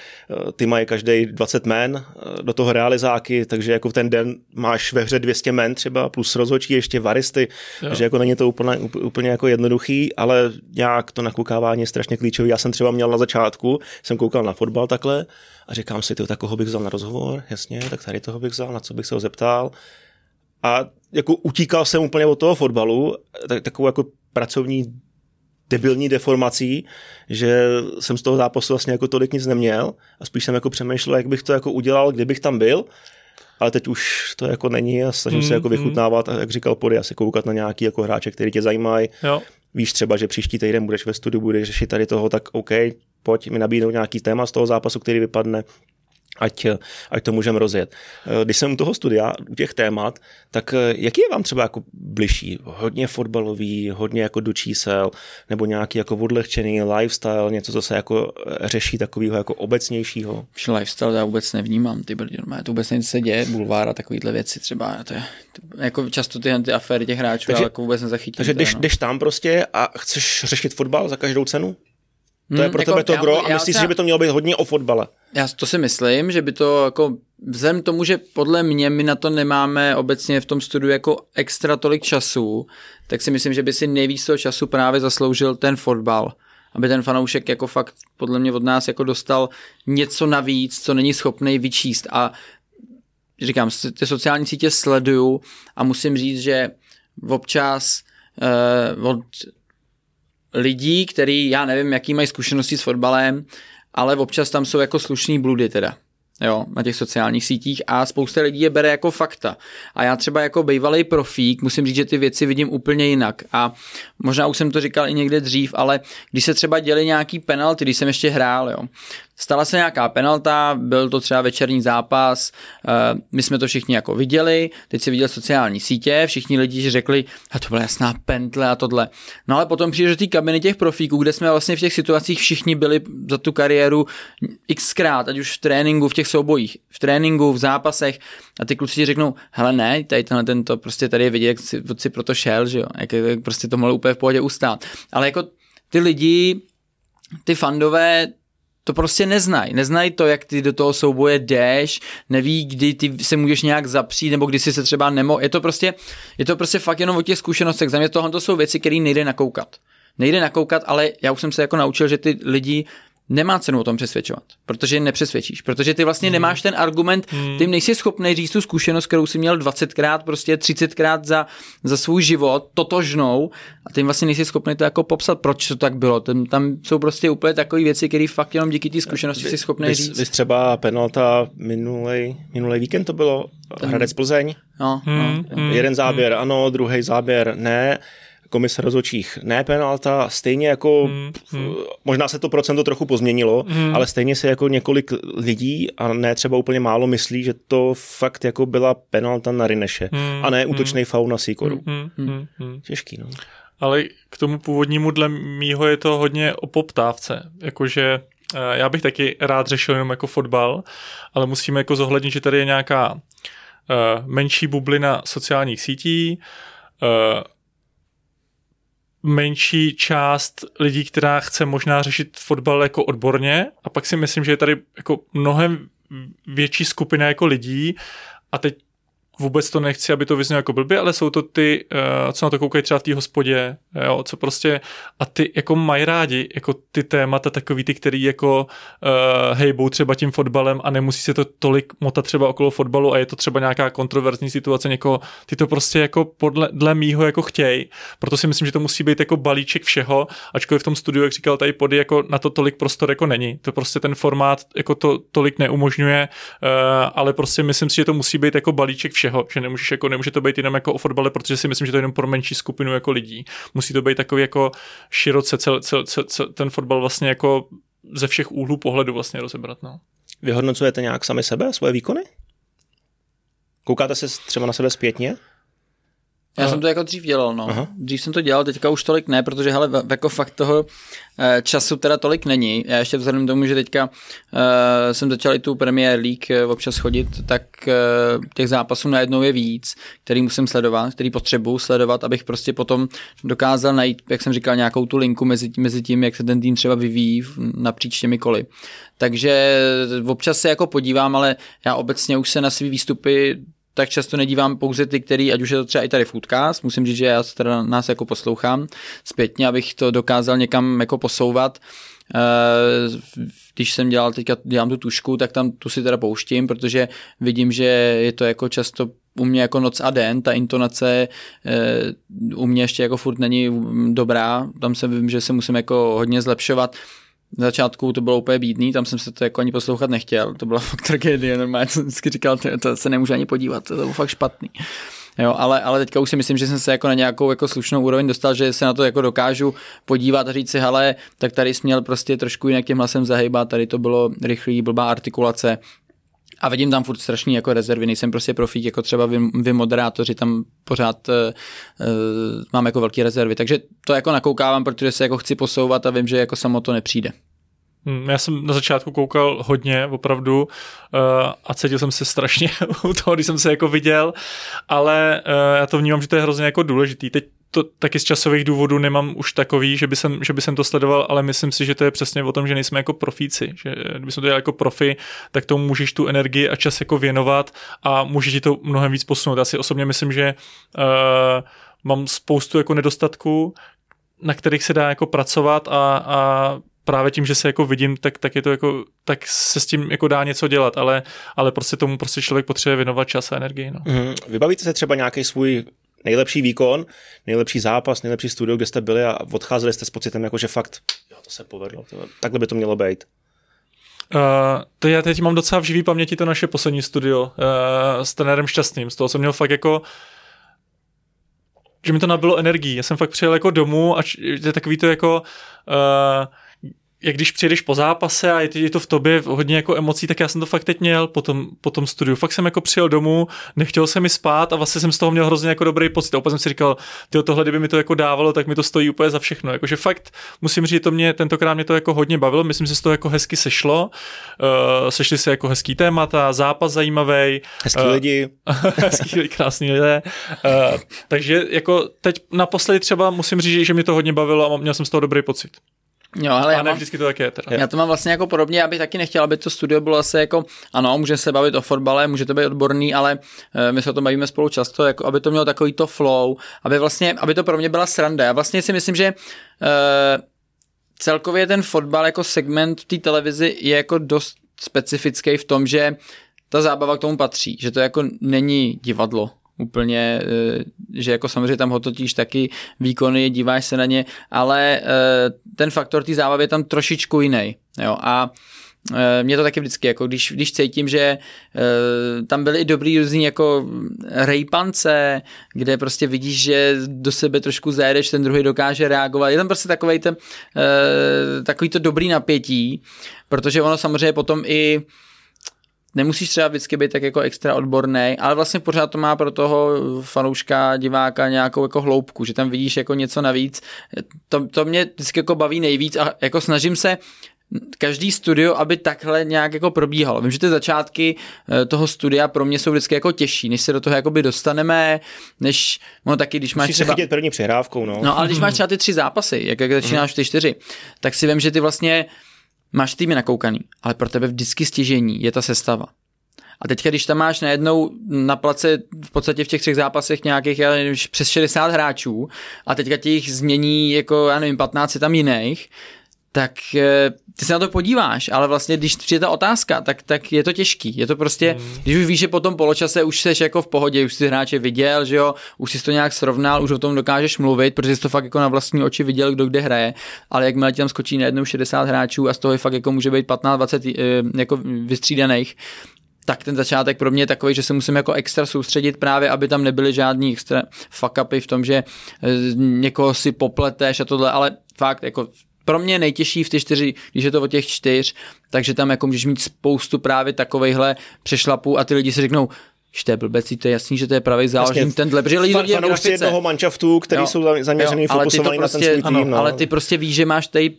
uh, ty mají každý dvacet men, uh, do toho realizáky, takže jako ten den máš ve hře dvě stě men třeba, plus rozhodčí, ještě varisty, jo. takže jako není to úplně, úplně jako jednoduchý, ale nějak to nakoukávání je strašně klíčový. Já jsem třeba měl na začátku, jsem koukal na fotbal takhle a říkám si, tyjo, tak koho bych vzal na rozhovor, jasně, tak tady toho bych vzal, na co bych se ho zeptal. A jako utíkal jsem úplně od toho fotbalu, tak, takovou jako pracovní debilní deformací, že jsem z toho zápasu vlastně jako tolik nic neměl a spíš jsem jako přemýšlel, jak bych to jako udělal, kdybych tam byl. Ale teď už to jako není a snažím mm, se jako vychutnávat mm. a jak říkal Pody, asi koukat na nějaký jako hráče, který tě zajímají. Víš třeba, že příští týden budeš ve studiu, budeš řešit tady toho, tak OK, pojď mi nabídnout nějaký téma z toho zápasu, který vypadne, ať, ať to můžeme rozjet. Když jsem u toho studia, u těch témat, tak jaký je vám třeba jako bližší? Hodně fotbalový, hodně jako do čísel, nebo nějaký jako odlehčený lifestyle, něco, co se jako řeší takového jako obecnějšího? Lifestyle já vůbec nevnímám, ty brdě, to vůbec nic se děje, bulvár a takovýhle věci třeba, to je, to, jako často ty, ty aféry těch hráčů, takže, já jako vůbec nezachytím. Takže jdeš, no. jdeš tam prostě a chceš řešit fotbal za každou cenu? To hmm, je pro jako tebe to já, gro a myslíš, já... že by to mělo být hodně o fotbale? Já to si myslím, že by to jako vzhledem tomu, že podle mě my na to nemáme obecně v tom studiu jako extra tolik času, tak si myslím, že by si nejvíc toho času právě zasloužil ten fotbal. Aby ten fanoušek jako fakt podle mě od nás jako dostal něco navíc, co není schopný vyčíst. A říkám, ty sociální sítě sleduju a musím říct, že občas eh, od lidí, který já nevím, jaký mají zkušenosti s fotbalem, ale občas tam jsou jako slušný bludy teda, jo, na těch sociálních sítích a spousta lidí je bere jako fakta. A já třeba jako bývalej profík musím říct, že ty věci vidím úplně jinak. A možná už jsem to říkal i někde dřív, ale když se třeba děli nějaký penalty, když jsem ještě hrál, jo, stala se nějaká penalta, byl to třeba večerní zápas, my jsme to všichni jako viděli, teď si viděl sociální sítě, všichni lidi řekli, a to byla jasná pentle a tohle. No ale potom přijde do té kabiny těch profíků, kde jsme vlastně v těch situacích všichni byli za tu kariéru xkrát, ať už v tréninku, v těch soubojích, v tréninku, v zápasech a ty kluci ti řeknou, hele ne, tady tenhle tento prostě tady je vidět, jak si, si proto šel, že jo, jak, jak prostě to mohlo úplně v pohodě ustát. Ale jako ty lidi, ty fandové, to prostě neznají. Neznají to, jak ty do toho souboje jdeš, neví, kdy ty se můžeš nějak zapřít, nebo kdy si se třeba nemohl. Je to prostě, je to prostě fakt jenom o těch zkušenostech. Za mě tohle to jsou věci, které nejde nakoukat. Nejde nakoukat, ale já už jsem se jako naučil, že ty lidi nemá cenu o tom přesvědčovat, protože nepřesvědčíš, protože ty vlastně mm. nemáš ten argument, mm. ty nejsi schopný říct tu zkušenost, kterou jsi měl dvacetkrát, prostě třicetkrát za, za svůj život, totožnou a ty vlastně nejsi schopný to jako popsat, proč to tak bylo. Ten, tam jsou prostě úplně takové věci, které fakt jenom díky té zkušenosti jsi schopný vy, říct. Vy třeba penalta minulej, minulej víkend to bylo, Hradec Plzeň, no, no, mm. jeden záběr mm. ano, druhý záběr ne, komise rozhodčích ne penalta, stejně jako hmm, hmm. možná se to procento trochu pozměnilo, hmm. ale stejně se jako několik lidí a ne třeba úplně málo myslí, že to fakt jako byla penalta na Rineše hmm, a ne útočnej hmm. faul na Sýkoru. Hmm, hmm, hmm. Těžký, no. Ale k tomu původnímu dle mýho je to hodně o poptávce, jakože já bych taky rád řešil jenom jako fotbal, ale musíme jako zohlednit, že tady je nějaká uh, menší bublina sociálních sítí, uh, menší část lidí, která chce možná řešit fotbal jako odborně, a pak si myslím, že je tady jako mnohem větší skupina jako lidí, a teď vůbec to nechci, aby to vyznělo jako blbě, ale jsou to ty, uh, co na to koukají třeba v té hospodě, jo, co prostě, a ty jako mají rádi jako ty témata takový, ty, který jako uh, hejbou třeba tím fotbalem a nemusí se to tolik motat třeba okolo fotbalu a je to třeba nějaká kontroverzní situace někoho, ty to prostě jako podle dle mýho jako chtějí, proto si myslím, že to musí být jako balíček všeho, ačkoliv v tom studiu, jak říkal tady Pody, jako na to tolik prostor jako není, to prostě ten formát jako to tolik neumožňuje, uh, ale prostě myslím si, že to musí být jako balíček všeho. Že nemůžeš jako, nemůže to být jenom jako o fotbale, protože si myslím, že to je jenom pro menší skupinu jako lidí. Musí to být takový jako široce cel, cel, cel, cel, ten fotbal vlastně jako ze všech úhlů pohledu vlastně rozebrat. No. Vyhodnocujete nějak sami sebe, svoje výkony? Koukáte se třeba na sebe zpětně? Já jsem to jako dřív dělal, no. Aha. Dřív jsem to dělal, teďka už tolik ne, protože hele, jako fakt toho času teda tolik není. Já ještě vzhledem tomu, že teďka uh, jsem začal i tu Premier League občas chodit, tak uh, těch zápasů najednou je víc, který musím sledovat, který potřebuji sledovat, abych prostě potom dokázal najít, jak jsem říkal, nějakou tu linku mezi, mezi tím, jak se ten tým třeba vyvíjí napříč těmi koli. Takže občas se jako podívám, ale já obecně už se na svý výstupy tak často nedívám pouze ty, který, ať už je to třeba i tady FOOTCAST, musím říct, že já se teda nás jako poslouchám zpětně, abych to dokázal někam jako posouvat. Když jsem dělal teďka, dělám tu tušku, tak tam tu si teda pouštím, protože vidím, že je to jako často u mě jako noc a den, ta intonace u mě ještě jako furt není dobrá, tam se vím, že se musím jako hodně zlepšovat. Na začátku to bylo úplně bídný, tam jsem se to jako ani poslouchat nechtěl, to byla fakt tragédie, normálně jsem vždycky říkal, to, to se nemůžu ani podívat, to bylo fakt špatný. Jo, ale, ale teďka už si myslím, že jsem se jako na nějakou jako slušnou úroveň dostal, že se na to jako dokážu podívat a říct si, hele, tak tady jsi měl prostě trošku jinak tím hlasem zahejbat, tady to bylo rychlý, blbá artikulace. A vidím tam furt strašný jako rezervy, nejsem prostě profík, jako třeba vy, vy moderátoři, tam pořád uh, mám jako velké rezervy. Takže to jako nakoukávám, protože se jako chci posouvat a vím, že jako samo to nepřijde. Já jsem na začátku koukal hodně, opravdu, uh, a cítil jsem se strašně u toho, když jsem se jako viděl, ale uh, já to vnímám, že to je hrozně jako důležitý. Teď to taky z časových důvodů nemám už takový, že by jsem, že by jsem to sledoval, ale myslím si, že to je přesně o tom, že nejsme jako profíci, že kdyby jsme to dělali jako profi, tak tomu můžeš tu energii a čas jako věnovat a můžeš ti to mnohem víc posunout. Já si osobně myslím, že uh, mám spoustu jako nedostatků, na kterých se dá jako pracovat a, a právě tím, že se jako vidím, tak, tak je to jako, tak se s tím jako dá něco dělat, ale, ale prostě tomu prostě člověk potřebuje věnovat čas a energii. No. Mm, vybavíte se třeba nějaký svůj nejlepší výkon, nejlepší zápas, nejlepší studio, kde jste byli a odcházeli jste s pocitem, jako že fakt, jo, to se povedlo, takhle by to mělo být. Uh, to já teď mám docela v živý paměti to naše poslední studio uh, s trenérem Šťastným, z toho jsem měl fakt jako, že mi to nabilo energii, já jsem fakt přijel jako domů a je takový to jako, uh, jak když přijedeš po zápase a je to v tobě hodně jako emocí, tak já jsem to fakt teď měl po tom, po tom studiu. Fakt jsem jako přijel domů, nechtěl jsem mi spát a vlastně jsem z toho měl hrozně jako dobrý pocit. A opět jsem si říkal, tyjo, tohle, kdyby mi to jako dávalo, tak mi to stojí úplně za všechno. Jakože fakt musím říct, to mě, tentokrát mě to jako hodně bavilo, myslím si, že z toho jako hezky sešlo. Uh, sešly se jako hezký témata, zápas zajímavý. Hezký uh, lidi. Hezký, krásný lidé. Uh, takže jako teď naposledy třeba musím říct, že mě to hodně bavilo a měl jsem z toho dobrý pocit. Jo, hele, já, mám, vždycky to tak je, teda. Já to mám vlastně jako podobně, já bych taky nechtěl, aby to studio bylo asi jako, ano, může se bavit o fotbale, může to být odborný, ale my se o tom bavíme spolu často, jako aby to mělo takový to flow, aby vlastně, aby to pro mě byla sranda. Já vlastně si myslím, že uh, celkově ten fotbal jako segment v té televizi je jako dost specifický v tom, že ta zábava k tomu patří, že to jako není divadlo. Úplně, že jako samozřejmě tam hodnotíš taky výkony, díváš se na ně, ale ten faktor té zábavy je tam trošičku jiný. Jo? A mě to taky vždycky, jako když, když cítím, že tam byly i dobrý různý jako rejpance, kde prostě vidíš, že do sebe trošku zajedeš, ten druhý dokáže reagovat. Je tam prostě takovej ten, takový to dobrý napětí, protože ono samozřejmě potom i nemusíš třeba vždycky být tak jako extra odborný, ale vlastně pořád to má pro toho fanouška, diváka nějakou jako hloubku, že tam vidíš jako něco navíc. To, to mě vždycky jako baví nejvíc a jako snažím se každý studio, aby takhle nějak jako probíhalo. Vím, že ty začátky toho studia pro mě jsou vždycky jako těžší, než se do toho jakoby dostaneme, než ono taky, když máš musíš třeba... se chytit první přehrávkou, no. No, ale když máš třeba ty tři zápasy, jak, jak začínáš ty čtyři, tak si vím, že ty vlastně máš týmy nakoukaný, ale pro tebe vždycky stěžení je ta sestava. A teďka, když tam máš najednou na place v podstatě v těch třech zápasech nějakých, já nevím, přes šedesát hráčů a teďka těch změní jako, já nevím, patnáct tam jiných, tak ty se na to podíváš, ale vlastně, když přijde ta otázka, tak, tak je to těžký. Je to prostě, mm. když už víš, že po tom poločase už seš jako v pohodě, už jsi hráče viděl, že jo, už jsi to nějak srovnal, už o tom dokážeš mluvit, protože jsi to fakt jako na vlastní oči viděl, kdo kde hraje, ale jakmile ti tam skočí najednou šedesát hráčů a z toho je fakt jako může být patnáct dvacet jako vystřídaných, tak ten začátek pro mě je takový, že se musím jako extra soustředit právě, aby tam nebyly žádný extra fuck-upy v tom, že někoho si popleteš a tohle, ale fakt jako pro mě nejtěžší v těch čtyři, když je to o těch čtyř, takže tam jako můžeš mít spoustu právě takovejhle přešlapů a ty lidi si řeknou, že blbec, to je jasný, že to je pravý záložník, tenhle, protože lidi fanoušci grafice jednoho manšaftu, který jo, jsou zaměřený, fokusovaný prostě, na ten svůj tým. No. Ale ty prostě víš, že máš tady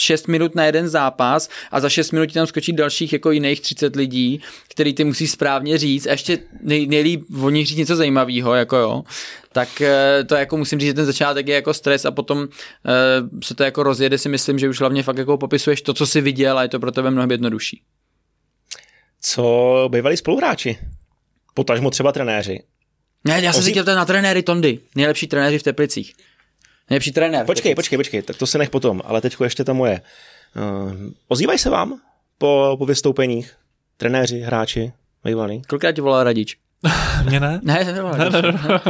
šest minut na jeden zápas a za šest minut ti tam skočí dalších jako jiných třicet lidí, který ty musí správně říct a ještě nej, nejlíp o nich říct něco zajímavého, jako jo. Tak to jako musím říct, že ten začátek je jako stres a potom uh, se to jako rozjede, si myslím, že už hlavně fakt jako popisuješ to, co jsi viděl a je to pro tebe mnohem jednodušší. Co bývali spoluhráči? Potažmo třeba trenéři. Ne, já jsem Ozí... si chtěl na trenéry Tondy. Nejlepší trenéři v Teplicích. Nejlepší trenér. Počkej, počkej, počkej, tak to se nech potom, ale teďko ještě ta moje. Uh, ozývají se vám po, po vystoupeních trenéři, hráči, bývalí? Kolikrát ti volal Radič? Mně ne? Ne, ne, ne, ne, ne.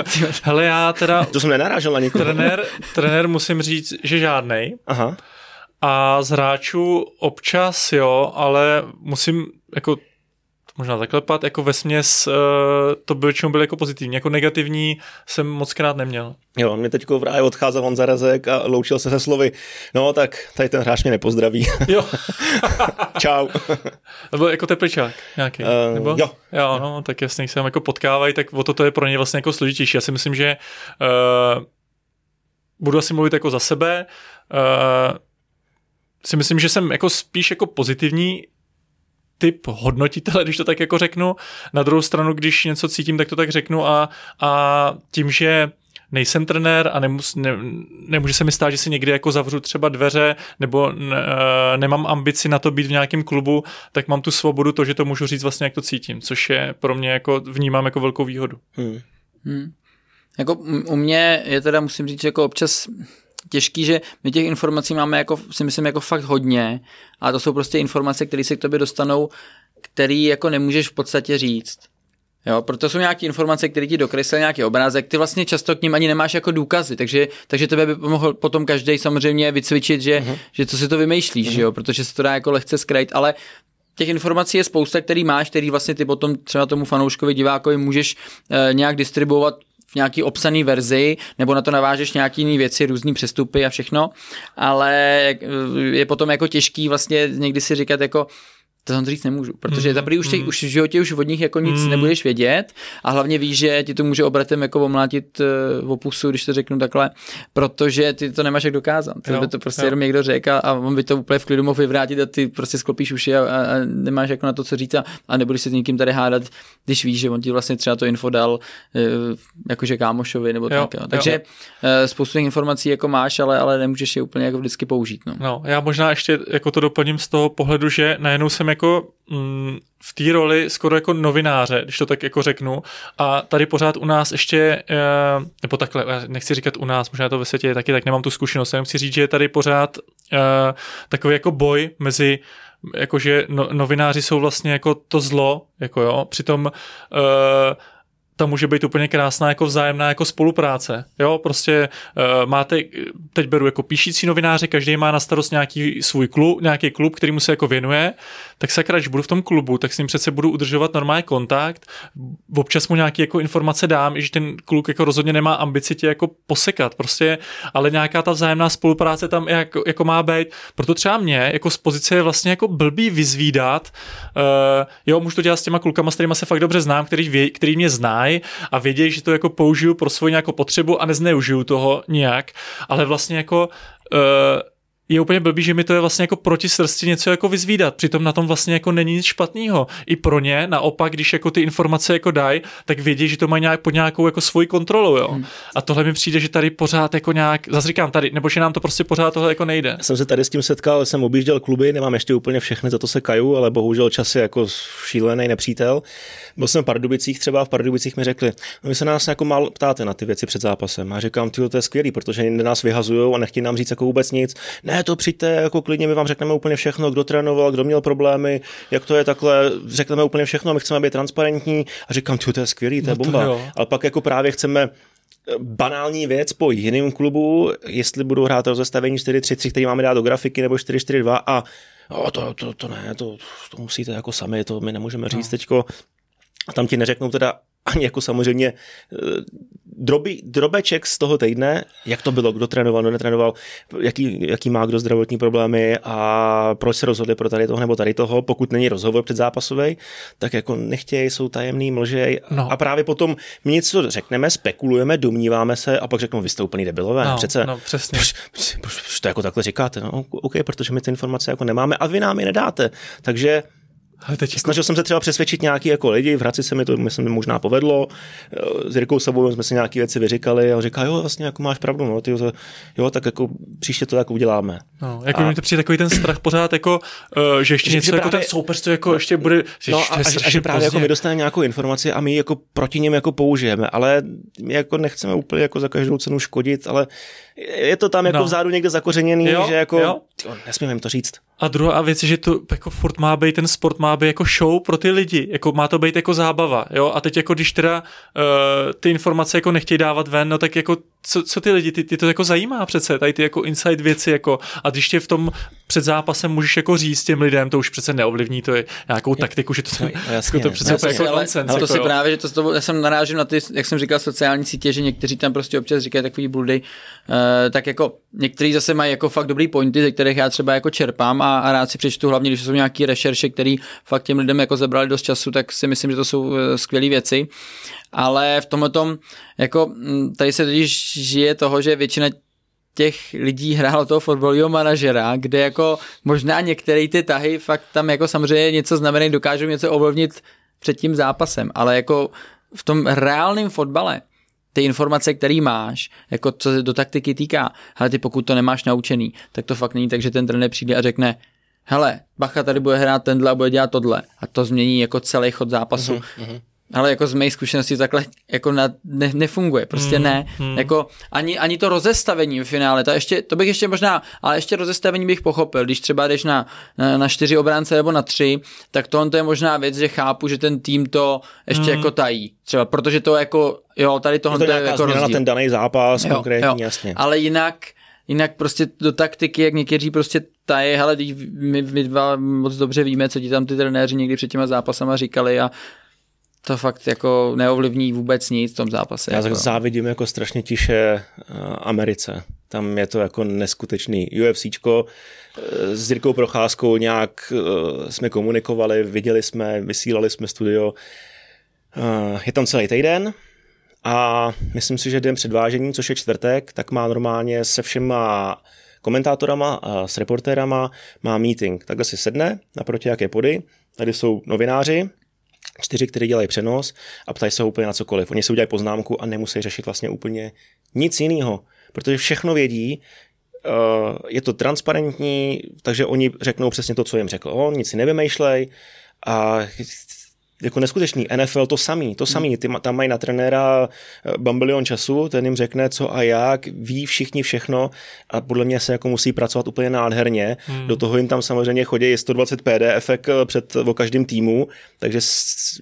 Hele, já teda... To jsem nenarážel na někoho. Trenér, trenér musím říct, že žádnej. Aha. A z hráčů občas jo, ale musím jako... možná zaklepat, jako vesměs uh, to byl, čemu byl jako pozitivní, jako negativní jsem moc krát neměl. Jo, mě teďko právě odcházel Honza Rezek a loučil se se slovy, no tak tady ten hráč mě nepozdraví. Jo. Čau. To byl jako tepličák nějaký, uh, nebo? Jo. Jo, no, tak jasně, když se tam jako potkávají, tak o to to je pro ně vlastně jako složitější. Já si myslím, že uh, budu asi mluvit jako za sebe, uh, si myslím, že jsem jako spíš jako pozitivní typ hodnotitele, když to tak jako řeknu. Na druhou stranu, když něco cítím, tak to tak řeknu a, a tím, že nejsem trenér a nemus, ne, nemůže se mi stát, že si někdy jako zavřu třeba dveře nebo ne, nemám ambici na to být v nějakém klubu, tak mám tu svobodu to, že to můžu říct vlastně, jak to cítím, což je pro mě jako, vnímám jako velkou výhodu. Hmm. Hmm. Jako u mě je teda, musím říct, jako občas těžký, že my těch informací máme jako, si myslím, jako fakt hodně a to jsou prostě informace, které se k tobě dostanou, které jako nemůžeš v podstatě říct. Jo, proto jsou nějaké informace, které ti dokreslí nějaký obrázek, ty vlastně často k nim ani nemáš jako důkazy, takže, takže tebe by mohl potom každej samozřejmě vycvičit, že, uh-huh. že co si to vymýšlíš, uh-huh. jo, protože se to dá jako lehce skrajit, ale těch informací je spousta, který máš, který vlastně ty potom třeba tomu fanouškovi, divákovi můžeš eh, nějak distribuovat v nějaký obsaný verzi, nebo na to navážeš nějaký jiný věci, různý přestupy a všechno, ale je potom jako těžký vlastně někdy si říkat jako to tam říct nemůžu, protože mm, prý už, tě, mm. už v životě už od nich jako nic mm. nebudeš vědět a hlavně víš, že ti to může obratem jako omlátit v opusu, když to řeknu takhle, protože ty to nemáš jak dokázat. Ty by to prostě jo. jenom někdo řekl a on by to úplně v klidu mohl vyvrátit a ty prostě sklopíš uši a, a nemáš jako na to co říct a, a nebudeš se s nikým tady hádat, když víš, že on ti vlastně třeba to info dal jakože kámošovi nebo jo, tak. Jo. Takže jo. spoustu informací jako máš, ale, ale nemůžeš je úplně jako vždycky použít. No. No, já možná ještě jako to doplním z toho pohledu, že najednou jsem jako mm, v té roli skoro jako novináře, když to tak jako řeknu. A tady pořád u nás ještě, e, nebo takhle, nechci říkat u nás, možná to ve světě je taky, tak nemám tu zkušenost, já chci říct, že je tady pořád e, takový jako boj mezi, jakože no, novináři jsou vlastně jako to zlo, jako jo, přitom e, tam může být úplně krásná jako vzájemná jako spolupráce. Jo, prostě e, máte, teď beru jako píšící novináře, každý má na starost nějaký svůj klub, nějaký klub, který mu se jako věnuje, tak sakra, když budu v tom klubu, tak s ním přece budu udržovat normální kontakt, občas mu nějaké jako informace dám, i že ten kluk jako rozhodně nemá ambici tě jako posekat, prostě, ale nějaká ta vzájemná spolupráce tam jako, jako má být. Proto třeba mě jako z pozice je vlastně jako blbý vyzvídat, e, jo, můžu to dělat s těma klukama, s kterýma se fakt dobře znám, který, vě, který mě zná, a vědějí, že to jako použiju pro svoji nějakou potřebu a nezneužiju toho nějak, ale vlastně jako je úplně blbý, že mi to je vlastně jako proti srsti něco jako vyzvídat, přitom na tom vlastně jako není nic špatného. I pro ně naopak, když jako ty informace jako dají, tak vědějí, že to mají nějak pod nějakou jako svoji kontrolou, jo. Hmm. A tohle mi přijde, že tady pořád jako nějak, zase říkám tady, nebo že nám to prostě pořád tohle jako nejde. Já jsem se tady s tím setkal, jsem objížděl kluby, nemám ještě úplně všechny, za to se kaju, ale bohužel čas je jako šílený nepřítel. Byl jsem v Pardubicích, třeba v Pardubicích mi řekli: "No, vy se nás jako málo ptáte na ty věci před zápasem." A říkám: "Tyjo, to je skvělý, protože nás vyhazujou a nechtějí nám říct jako vůbec nic." Ne, to přijďte, jako klidně my vám řekneme úplně všechno, kdo trénoval, kdo měl problémy, jak to je takhle, řekneme úplně všechno, my chceme být transparentní. A říkám, to je skvělý, to je no bomba. To ale pak jako právě chceme banální věc po jiném klubu, jestli budou hrát rozestavení čtyři tři tři, který máme dát do grafiky, nebo čtyři čtyři dva a no, to, to, to ne, to, to musíte jako sami, to my nemůžeme říct no. Teďko. A tam ti neřeknou teda ani jako samozřejmě droby, drobeček z toho týdne, jak to bylo, kdo trénoval, kdo netrénoval, jaký, jaký má kdo zdravotní problémy a proč se rozhodli pro tady toho nebo tady toho, pokud není rozhovor předzápasový, tak jako nechtějí, jsou tajemný, mlžej no. A právě potom my něco řekneme, spekulujeme, domníváme se a pak řeknou, vy jste úplný debilové, no, přece, no, přesně. Proč, proč, proč to jako takhle říkáte, no ok, protože my ty informace jako nemáme a vy nám je nedáte, takže snažil jsem se třeba přesvědčit nějaký jako lidi, v Hradci se mi to myslím, možná povedlo, s Jirkou Sabovým jsme si nějaké věci vyříkali a on říká, jo vlastně jako máš pravdu, no, ty, jo, tak jako příště to jako uděláme. No, jako mi to přijde takový ten strach pořád, jako, že ještě že, něco že jako právě, ten soupeř, to jako ještě bude... No, a, je a že právě jako my dostaneme nějakou informaci a my jako proti něm jako použijeme, ale my jako nechceme úplně jako za každou cenu škodit, ale je to tam jako no. Vzadu někde zakořeněný, jo, že jako tyjo, nesmím jim to říct. A druhá věc je, že to jako furt má být, ten sport má být jako show pro ty lidi, jako má to být jako zábava, jo, a teď jako když teda uh, ty informace jako nechtějí dávat ven, no tak jako co, co ty lidi, ty, ty to jako zajímá přece, tady ty jako inside věci jako, a když tě v tom před zápasem můžeš jako říct těm lidem, to už přece neovlivní, to je nějakou taktiku, že to, tam, no, jasně, jako to přece jasně, jako ale, nonsense. Ale to jako, si jo. Právě, že to, to, já jsem narážím na ty, jak jsem říkal, sociální sítě, že někteří tam prostě občas říkají takový bludy, uh, tak jako někteří zase mají jako fakt dobrý pointy, ze kterých já třeba jako čerpám a, a rád si přečtu, hlavně když jsou nějaký rešerše, který fakt těm lidem jako zebrali dost času, tak si myslím, že to jsou skvělé věci. Ale v tomhle tom, jako tady se totiž žije toho, že většina těch lidí hrálo toho fotbalového manažera, kde jako možná některé ty tahy fakt tam jako samozřejmě něco znamenají, dokážou něco ovlivnit před tím zápasem, ale jako v tom reálném fotbale ty informace, který máš, jako co se do taktiky týká, ale ty pokud to nemáš naučený, tak to fakt není tak, že ten trenér přijde a řekne hele, bacha, tady bude hrát tenhle a bude dělat tohle. A to změní jako celý chod zápasu. Mm-hmm. Ale jako z mé zkušenosti takhle jako na, ne, nefunguje. Prostě ne. Mm-hmm. Jako ani, ani to rozestavení v finále. To, ještě, to bych ještě možná, ale ještě rozestavení bych pochopil. Když třeba jdeš na, na, na čtyři obránce nebo na tři, tak tohle to je možná věc, že chápu, že ten tým to ještě mm-hmm. jako tají. Třeba, protože to jako, jo, tady tohle to, to je jako rozdíl. Na ten daný zápas, jo, konkrétně, jo. Jasně. Ale jinak... Jinak prostě do taktiky, jak někteří prostě tají, hele, my, my dva moc dobře víme, co ti tam ty trenéři někdy před těma zápasama říkali a to fakt jako neovlivní vůbec nic v tom zápase. Já jako. Závidím jako strašně tiše Americe. Tam je to jako neskutečný. UFCčko s Jirkou Procházkou nějak jsme komunikovali, viděli jsme, vysílali jsme studio. Je tam celý týden. A myslím si, že den před vážením, což je čtvrtek, tak má normálně se všema komentátorama a s reportérama má meeting. Takhle si sedne naproti jaké pody. Tady jsou novináři, čtyři, kteří dělají přenos a ptají se úplně na cokoliv. Oni si udělají poznámku a nemusí řešit vlastně úplně nic jiného, protože všechno vědí, je to transparentní, takže oni řeknou přesně to, co jim řekl on, nic si nevymýšlej a jako neskutečný. N F L to samý, to samý. Ty, tam mají na trenéra bambilion času, ten jim řekne co a jak, ví všichni všechno a podle mě se jako musí pracovat úplně nádherně. Hmm. Do toho jim tam samozřejmě chodí sto dvacet P D F ek před o každém týmu, takže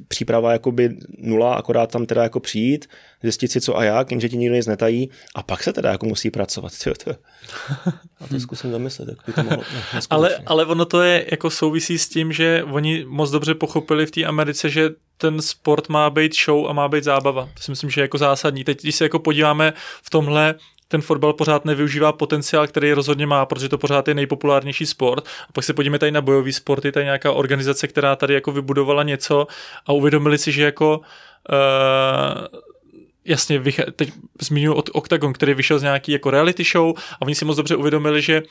příprava jakoby nula, akorát tam teda jako přijít, zjistit si co a jak, jenže ti nikdo nic netají a pak se teda jako musí pracovat. A to zkusím zamyslet. Jak by to mohlo, ne, ale, ale ono to je jako souvisí s tím, že oni moc dobře pochopili v té Americe, že ten sport má být show a má být zábava. To si myslím, že je jako zásadní. Teď, když se jako podíváme v tomhle, ten fotbal pořád nevyužívá potenciál, který rozhodně má, protože to pořád je nejpopulárnější sport. A pak se podíme tady na bojový sporty, tady nějaká organizace, která tady jako vybudovala něco a uvědomili si, že jako uh, jasně, teď zmiňuji od Octagon, který vyšel z nějaký jako reality show a oni si moc dobře uvědomili, že uh,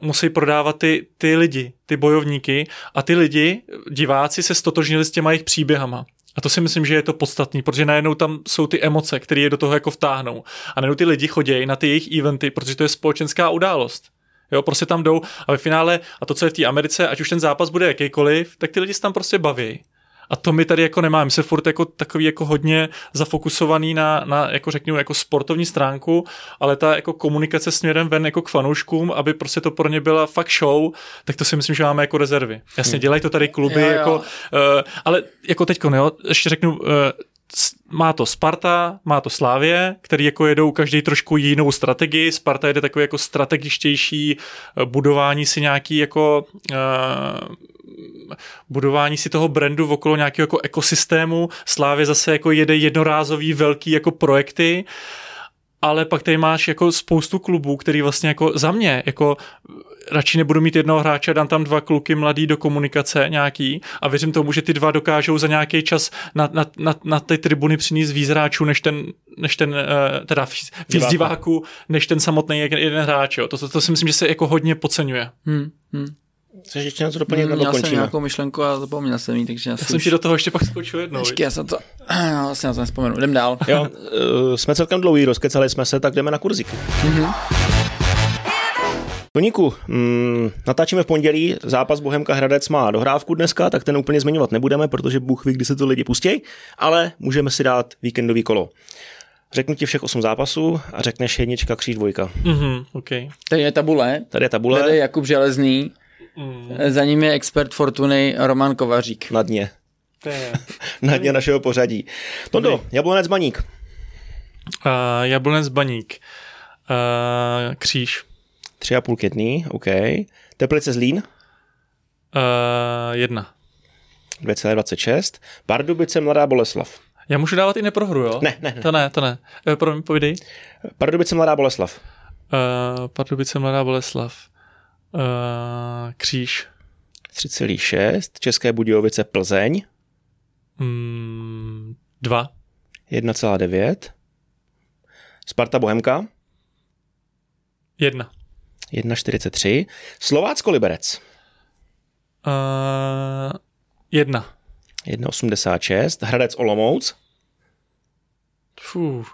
musí prodávat ty, ty lidi, ty bojovníky a ty lidi, diváci se stotožnili s těma jejich příběhama. A to si myslím, že je to podstatný, protože najednou tam jsou ty emoce, které je do toho jako vtáhnou. A najednou ty lidi chodějí na ty jejich eventy, protože to je společenská událost. Jo, prostě tam jdou a ve finále, a to, co je v té Americe, ať už ten zápas bude jakýkoliv, tak ty lidi se tam prostě baví. A to my tady jako nemáme, my se furt jako takový jako hodně zafokusovaný na, na jako řekněme jako sportovní stránku, ale ta jako komunikace směrem ven jako k fanouškům, aby prostě to pro ně byla fakt show, tak to si myslím, že máme jako rezervy. Jasně, dělají to tady kluby, jo, jo. jako, uh, ale jako teďko, ne, jo, ještě řeknu, uh, má to Sparta, má to Slávě, který jako jedou každý trošku jinou strategii. Sparta jede takový jako strategičtější budování si nějaký jako uh, budování si toho brandu okolo nějakého jako ekosystému. Slávě zase jako jede jednorázový velký jako projekty, ale pak tady máš jako spoustu klubů, který vlastně jako za mě jako radši nebudu mít jednoho hráče, dám tam dva kluky mladý do komunikace nějaký a věřím tomu, že ty dva dokážou za nějaký čas na, na, na, na ty tribuny přinést víc hráčů, než ten, než ten teda víc diváků, než ten samotný jeden hráč. Jo. To, to, to si myslím, že se jako hodně podceňuje. Hmm, hmm. Chceš ještě něco doplnit, nebo končíme? Já jsem nějakou myšlenku a zapomněl jsem ji, takže já, já jsem už... ti do toho ještě pak skočil jednou. Já jsem to, já jsem to nespomenu, jdem dál. Jo, jsme celkem dlouhý, rozkecali jsme se, tak jdeme na kurzíky. Mm-hmm. Toníku, mm, natáčíme v pondělí, zápas Bohemka Hradec má dohrávku dneska, tak ten úplně zmiňovat nebudeme, protože Bůh ví, kdy se to lidi pustěj, ale můžeme si dát víkendový kolo. Řeknu ti všech osm zápasů a řekneš jednička, kříž, dvojka. Mm-hmm, okay. Tady je tabule, tady je tabule. Tady je Jakub Železný. Mm. Za ním je expert Fortuny Roman Kovařík. Na dně. Na dně našeho pořadí. Tondo, Jablonec Baník. Uh, Jablonec Baník. Uh, kříž. Tři a půl k jedný, OK. Teplice Zlín. Uh, jedna. dvě celá dvacet šest. Pardubice Mladá Boleslav. Já můžu dávat i neprohru, jo? Ne, ne. ne. To ne, to ne. Uh, Promiň, povídej. Pardubice Mladá Boleslav. Uh, Pardubice Mladá Boleslav. Uh, kříž. tři celá šest. České Budějovice Plzeň. Mm, dva. jedna celá devět. Sparta Bohemka. jedna. jedna čtyřicet tři. Slovácko Liberec. Uh, jedna. jedna osmdesát šest. Hradec Olomouc. Fů,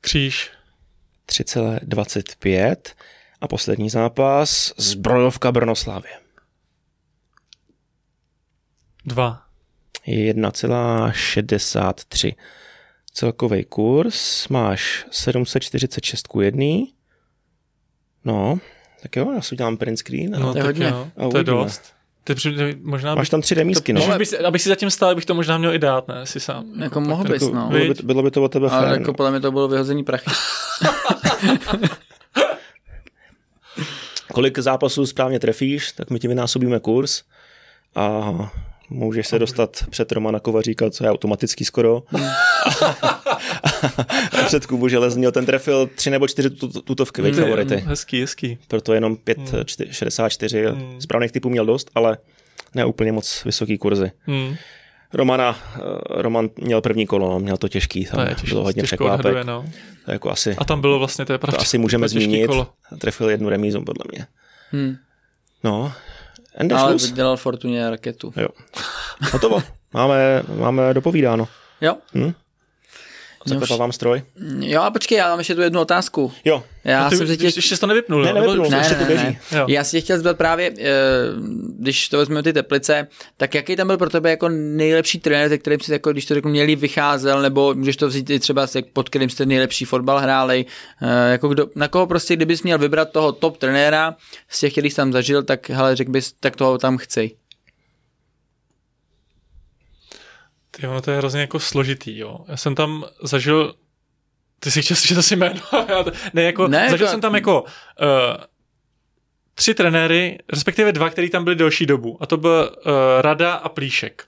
kříž. tři celá dvacet pět. A poslední zápas, Zbrojovka Brnoslávě. Dva. jedna celá šedesát tři. Celkový kurz máš sedm set čtyřicet šest ku jedný. No, tak jo, já si udělám print screen. No, to je hodně. To je dost. Ty možná máš bych, tam tři demísky, no. Abych aby si zatím stál, bych to možná měl i dát, ne? Si sám. Jako mohl bys, jako, no. Bylo by, bylo by to od tebe fajn. Ale jako podle mě to bylo vyhození prachy. Kolik zápasů správně trefíš, tak my ti vynásobíme kurz a můžeš se dostat před Romana Kovaříka, co je automaticky skoro. A před Kubu Železního, ten trefil tři nebo čtyři tutovky, věď favority. Hezký, hezký. Proto jenom pět šedesát čtyři. Mm. Správných typů měl dost, ale ne úplně moc vysoký kurzy. Mm. Romana, Roman měl první kolo, měl to těžký, tam to těžký, bylo hodně překvápek. No. Jako asi, a tam bylo vlastně, to je pravda. To asi můžeme to zmínit. Kolo. Trefil jednu remízu, podle mě. Hmm. No. Ale dělal Fortuně raketu. Jo. Hotovo. Máme, máme dopovídáno. Jo. Hm? Zaklepal vám stroj? Jo, a počkej, já mám ještě tu jednu otázku. Jo. Já jsem se tě... Ještě to nevypnul, ne? Nevypnul, ne, ještě to běží. Ne, ne. Já si tě chtěl zbyt právě, když to vezmeme ty Teplice, tak jaký tam byl pro tebe jako nejlepší trenér, ze kterým jsi, jako, když to řeknu, měli vycházel, nebo můžeš to vzít i třeba, pod kterým jste nejlepší fotbal hráli, jako kdo, na koho prostě, kdybys měl vybrat toho top trenéra z těch, který jsi tam zažil, tak hele, řekl bys, tak toho tam chci. Jo, no to je hrozně jako složitý, jo. Já jsem tam zažil, ty si chtěl slyšet asi jméno, ne, jako, ne, zažil to... jsem tam jako uh, tři trenéry, respektive dva, který tam byli delší dobu, a to byl uh, Rada a Plíšek.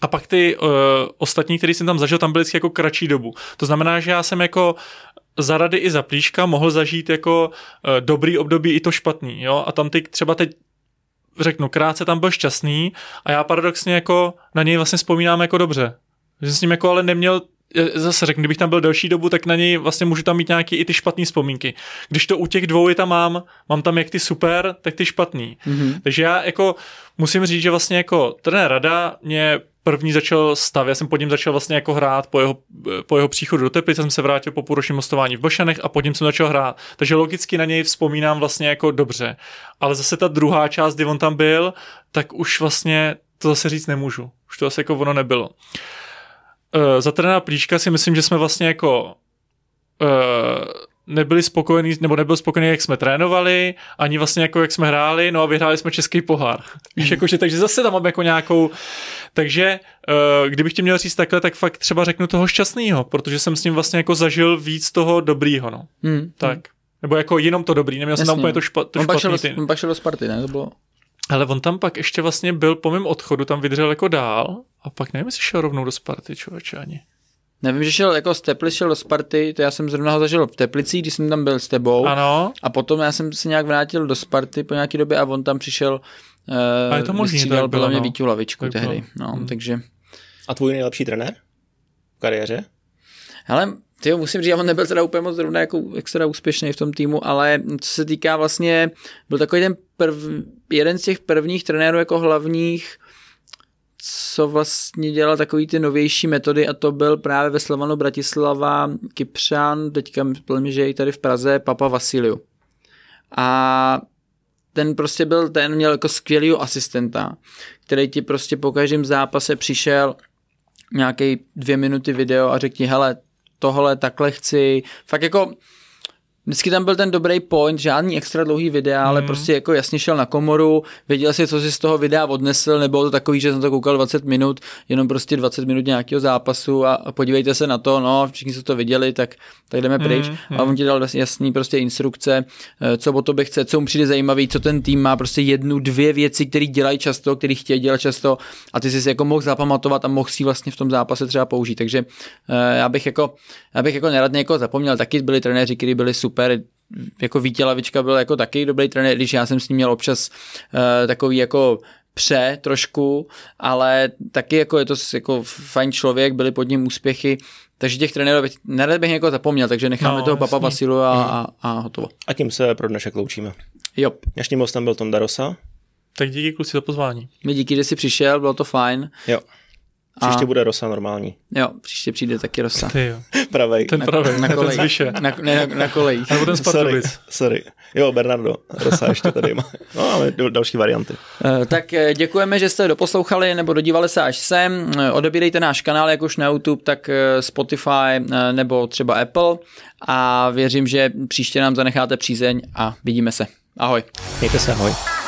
A pak ty uh, ostatní, který jsem tam zažil, tam byli jako kratší dobu. To znamená, že já jsem jako za Rady i za Plíška mohl zažít jako uh, dobrý období i to špatný, jo. A tam ty třeba teď řeknu, krátce tam byl šťastný a já paradoxně jako na něj vlastně vzpomínám jako dobře. Že s ním jako ale neměl, zase řeknu, kdybych tam byl delší dobu, tak na něj vlastně můžu tam mít nějaký i ty špatný vzpomínky. Když to u těch dvou je tam mám, mám tam jak ty super, tak ty špatný. Mm-hmm. Takže já jako musím říct, že vlastně jako trenér Rada mě první začal stavět, já jsem pod ním začal vlastně jako hrát po jeho, po jeho příchodu do Teplic, jsem se vrátil po půlročním hostování v Blšanech a pod ním jsem začal hrát. Takže logicky na něj vzpomínám vlastně jako dobře. Ale zase ta druhá část, kdy on tam byl, tak už vlastně to zase říct nemůžu. Už to asi jako ono nebylo. E, za trenéra Plíška si myslím, že jsme vlastně jako... E, nebyli spokojení, nebo nebyl spokojený, jak jsme trénovali, ani vlastně jako jak jsme hráli, no a vyhráli jsme český pohár. Víš, jakože, takže zase tam mám jako nějakou, takže kdybych ti měl říct takhle, tak fakt třeba řeknu toho šťastného, protože jsem s ním vlastně jako zažil víc toho dobrýho, no. Hmm. Tak. Nebo jako jenom to dobrý, neměl jsem tam úplně to, špa, to špatný tým. On pak šel do Sparty, ne? To bylo... Ale on tam pak ještě vlastně byl po mém odchodu, tam vydřel jako dál a pak nevím, jestli šel rovnou do Sparty, člověče, ani. Nevím, že šel jako z Teplic, šel do Sparty, to já jsem zrovna ho zažil v Teplicích, když jsem tam byl s tebou. Ano. A potom já jsem se nějak vrátil do Sparty po nějaké době a on tam přišel, uh, a je to možný, vystřídal bylo mě no. Vítu Lavičku tak tehdy. No, hmm. takže. A tvůj nejlepší trenér v kariéře? Hele, tyjo, musím říct, on nebyl teda úplně moc zrovna jako extra úspěšný v tom týmu, ale co se týká vlastně, byl takový ten prv, jeden z těch prvních trenérů jako hlavních, co vlastně dělal takový ty novější metody a to byl právě ve Slovanu Bratislava Kypřan, teďka myslím, že je tady v Praze, Papa Vasiliu. A ten prostě byl, ten měl jako skvělýho asistenta, který ti prostě po každém zápase přišel nějaký dvě minuty video a řekl ti, hele, tohle takhle chci. Fakt jako vždycky tam byl ten dobrý point, žádný extra dlouhý videa, mm. ale prostě jako jasně šel na komoru, věděl si, co si z toho videa odnesl, nebylo to takový, že jsem to koukal dvacet minut, jenom prostě dvacet minut nějakého zápasu a, a podívejte se na to, no, všichni se to viděli, tak, tak jdeme pryč. Mm. A on ti dal jasný prostě instrukce, co o tobě chce, co mu přijde zajímavý, co ten tým má, prostě jednu, dvě věci, které dělají často, které chtějí dělat často a ty jsi jako mohl zapamatovat a mohl si vlastně v tom zápase třeba použít. Takže já bych jako, já bych jako nerad někoho zapomněl, taky byli trenéři, kteří byli super. Jako Vítě Lavička byl jako taky dobrý trenér, když já jsem s ním měl občas uh, takový jako pře trošku, ale taky jako je to jako fajn člověk, byli pod ním úspěchy, takže těch trenérů bych, nerad bych někoho zapomněl, takže necháme no, toho Papa Vasilu a, a, a hotovo. A tím se pro dnešek loučíme. Jo. Dnešním hostem byl Tonda Rosa. Tak díky kluci za pozvání. My díky, že jsi přišel, bylo to fajn. Jo. Příště a... bude Rosa normální. Jo, příště přijde taky Rosa. Ty jo. Pravej. Ten pravej, na, na kolej. Ten zvyše. Na, ne, na, na kolej. Nebo ten Sorry, sorry. Jo, Bernardo, Rosa ještě tady má. No, ale další varianty. Tak děkujeme, že jste doposlouchali nebo dodívali se až sem. Odebírejte náš kanál, jak už na YouTube, tak Spotify nebo třeba Apple. A věřím, že příště nám zanecháte přízeň a vidíme se. Ahoj. Mějte se, ahoj.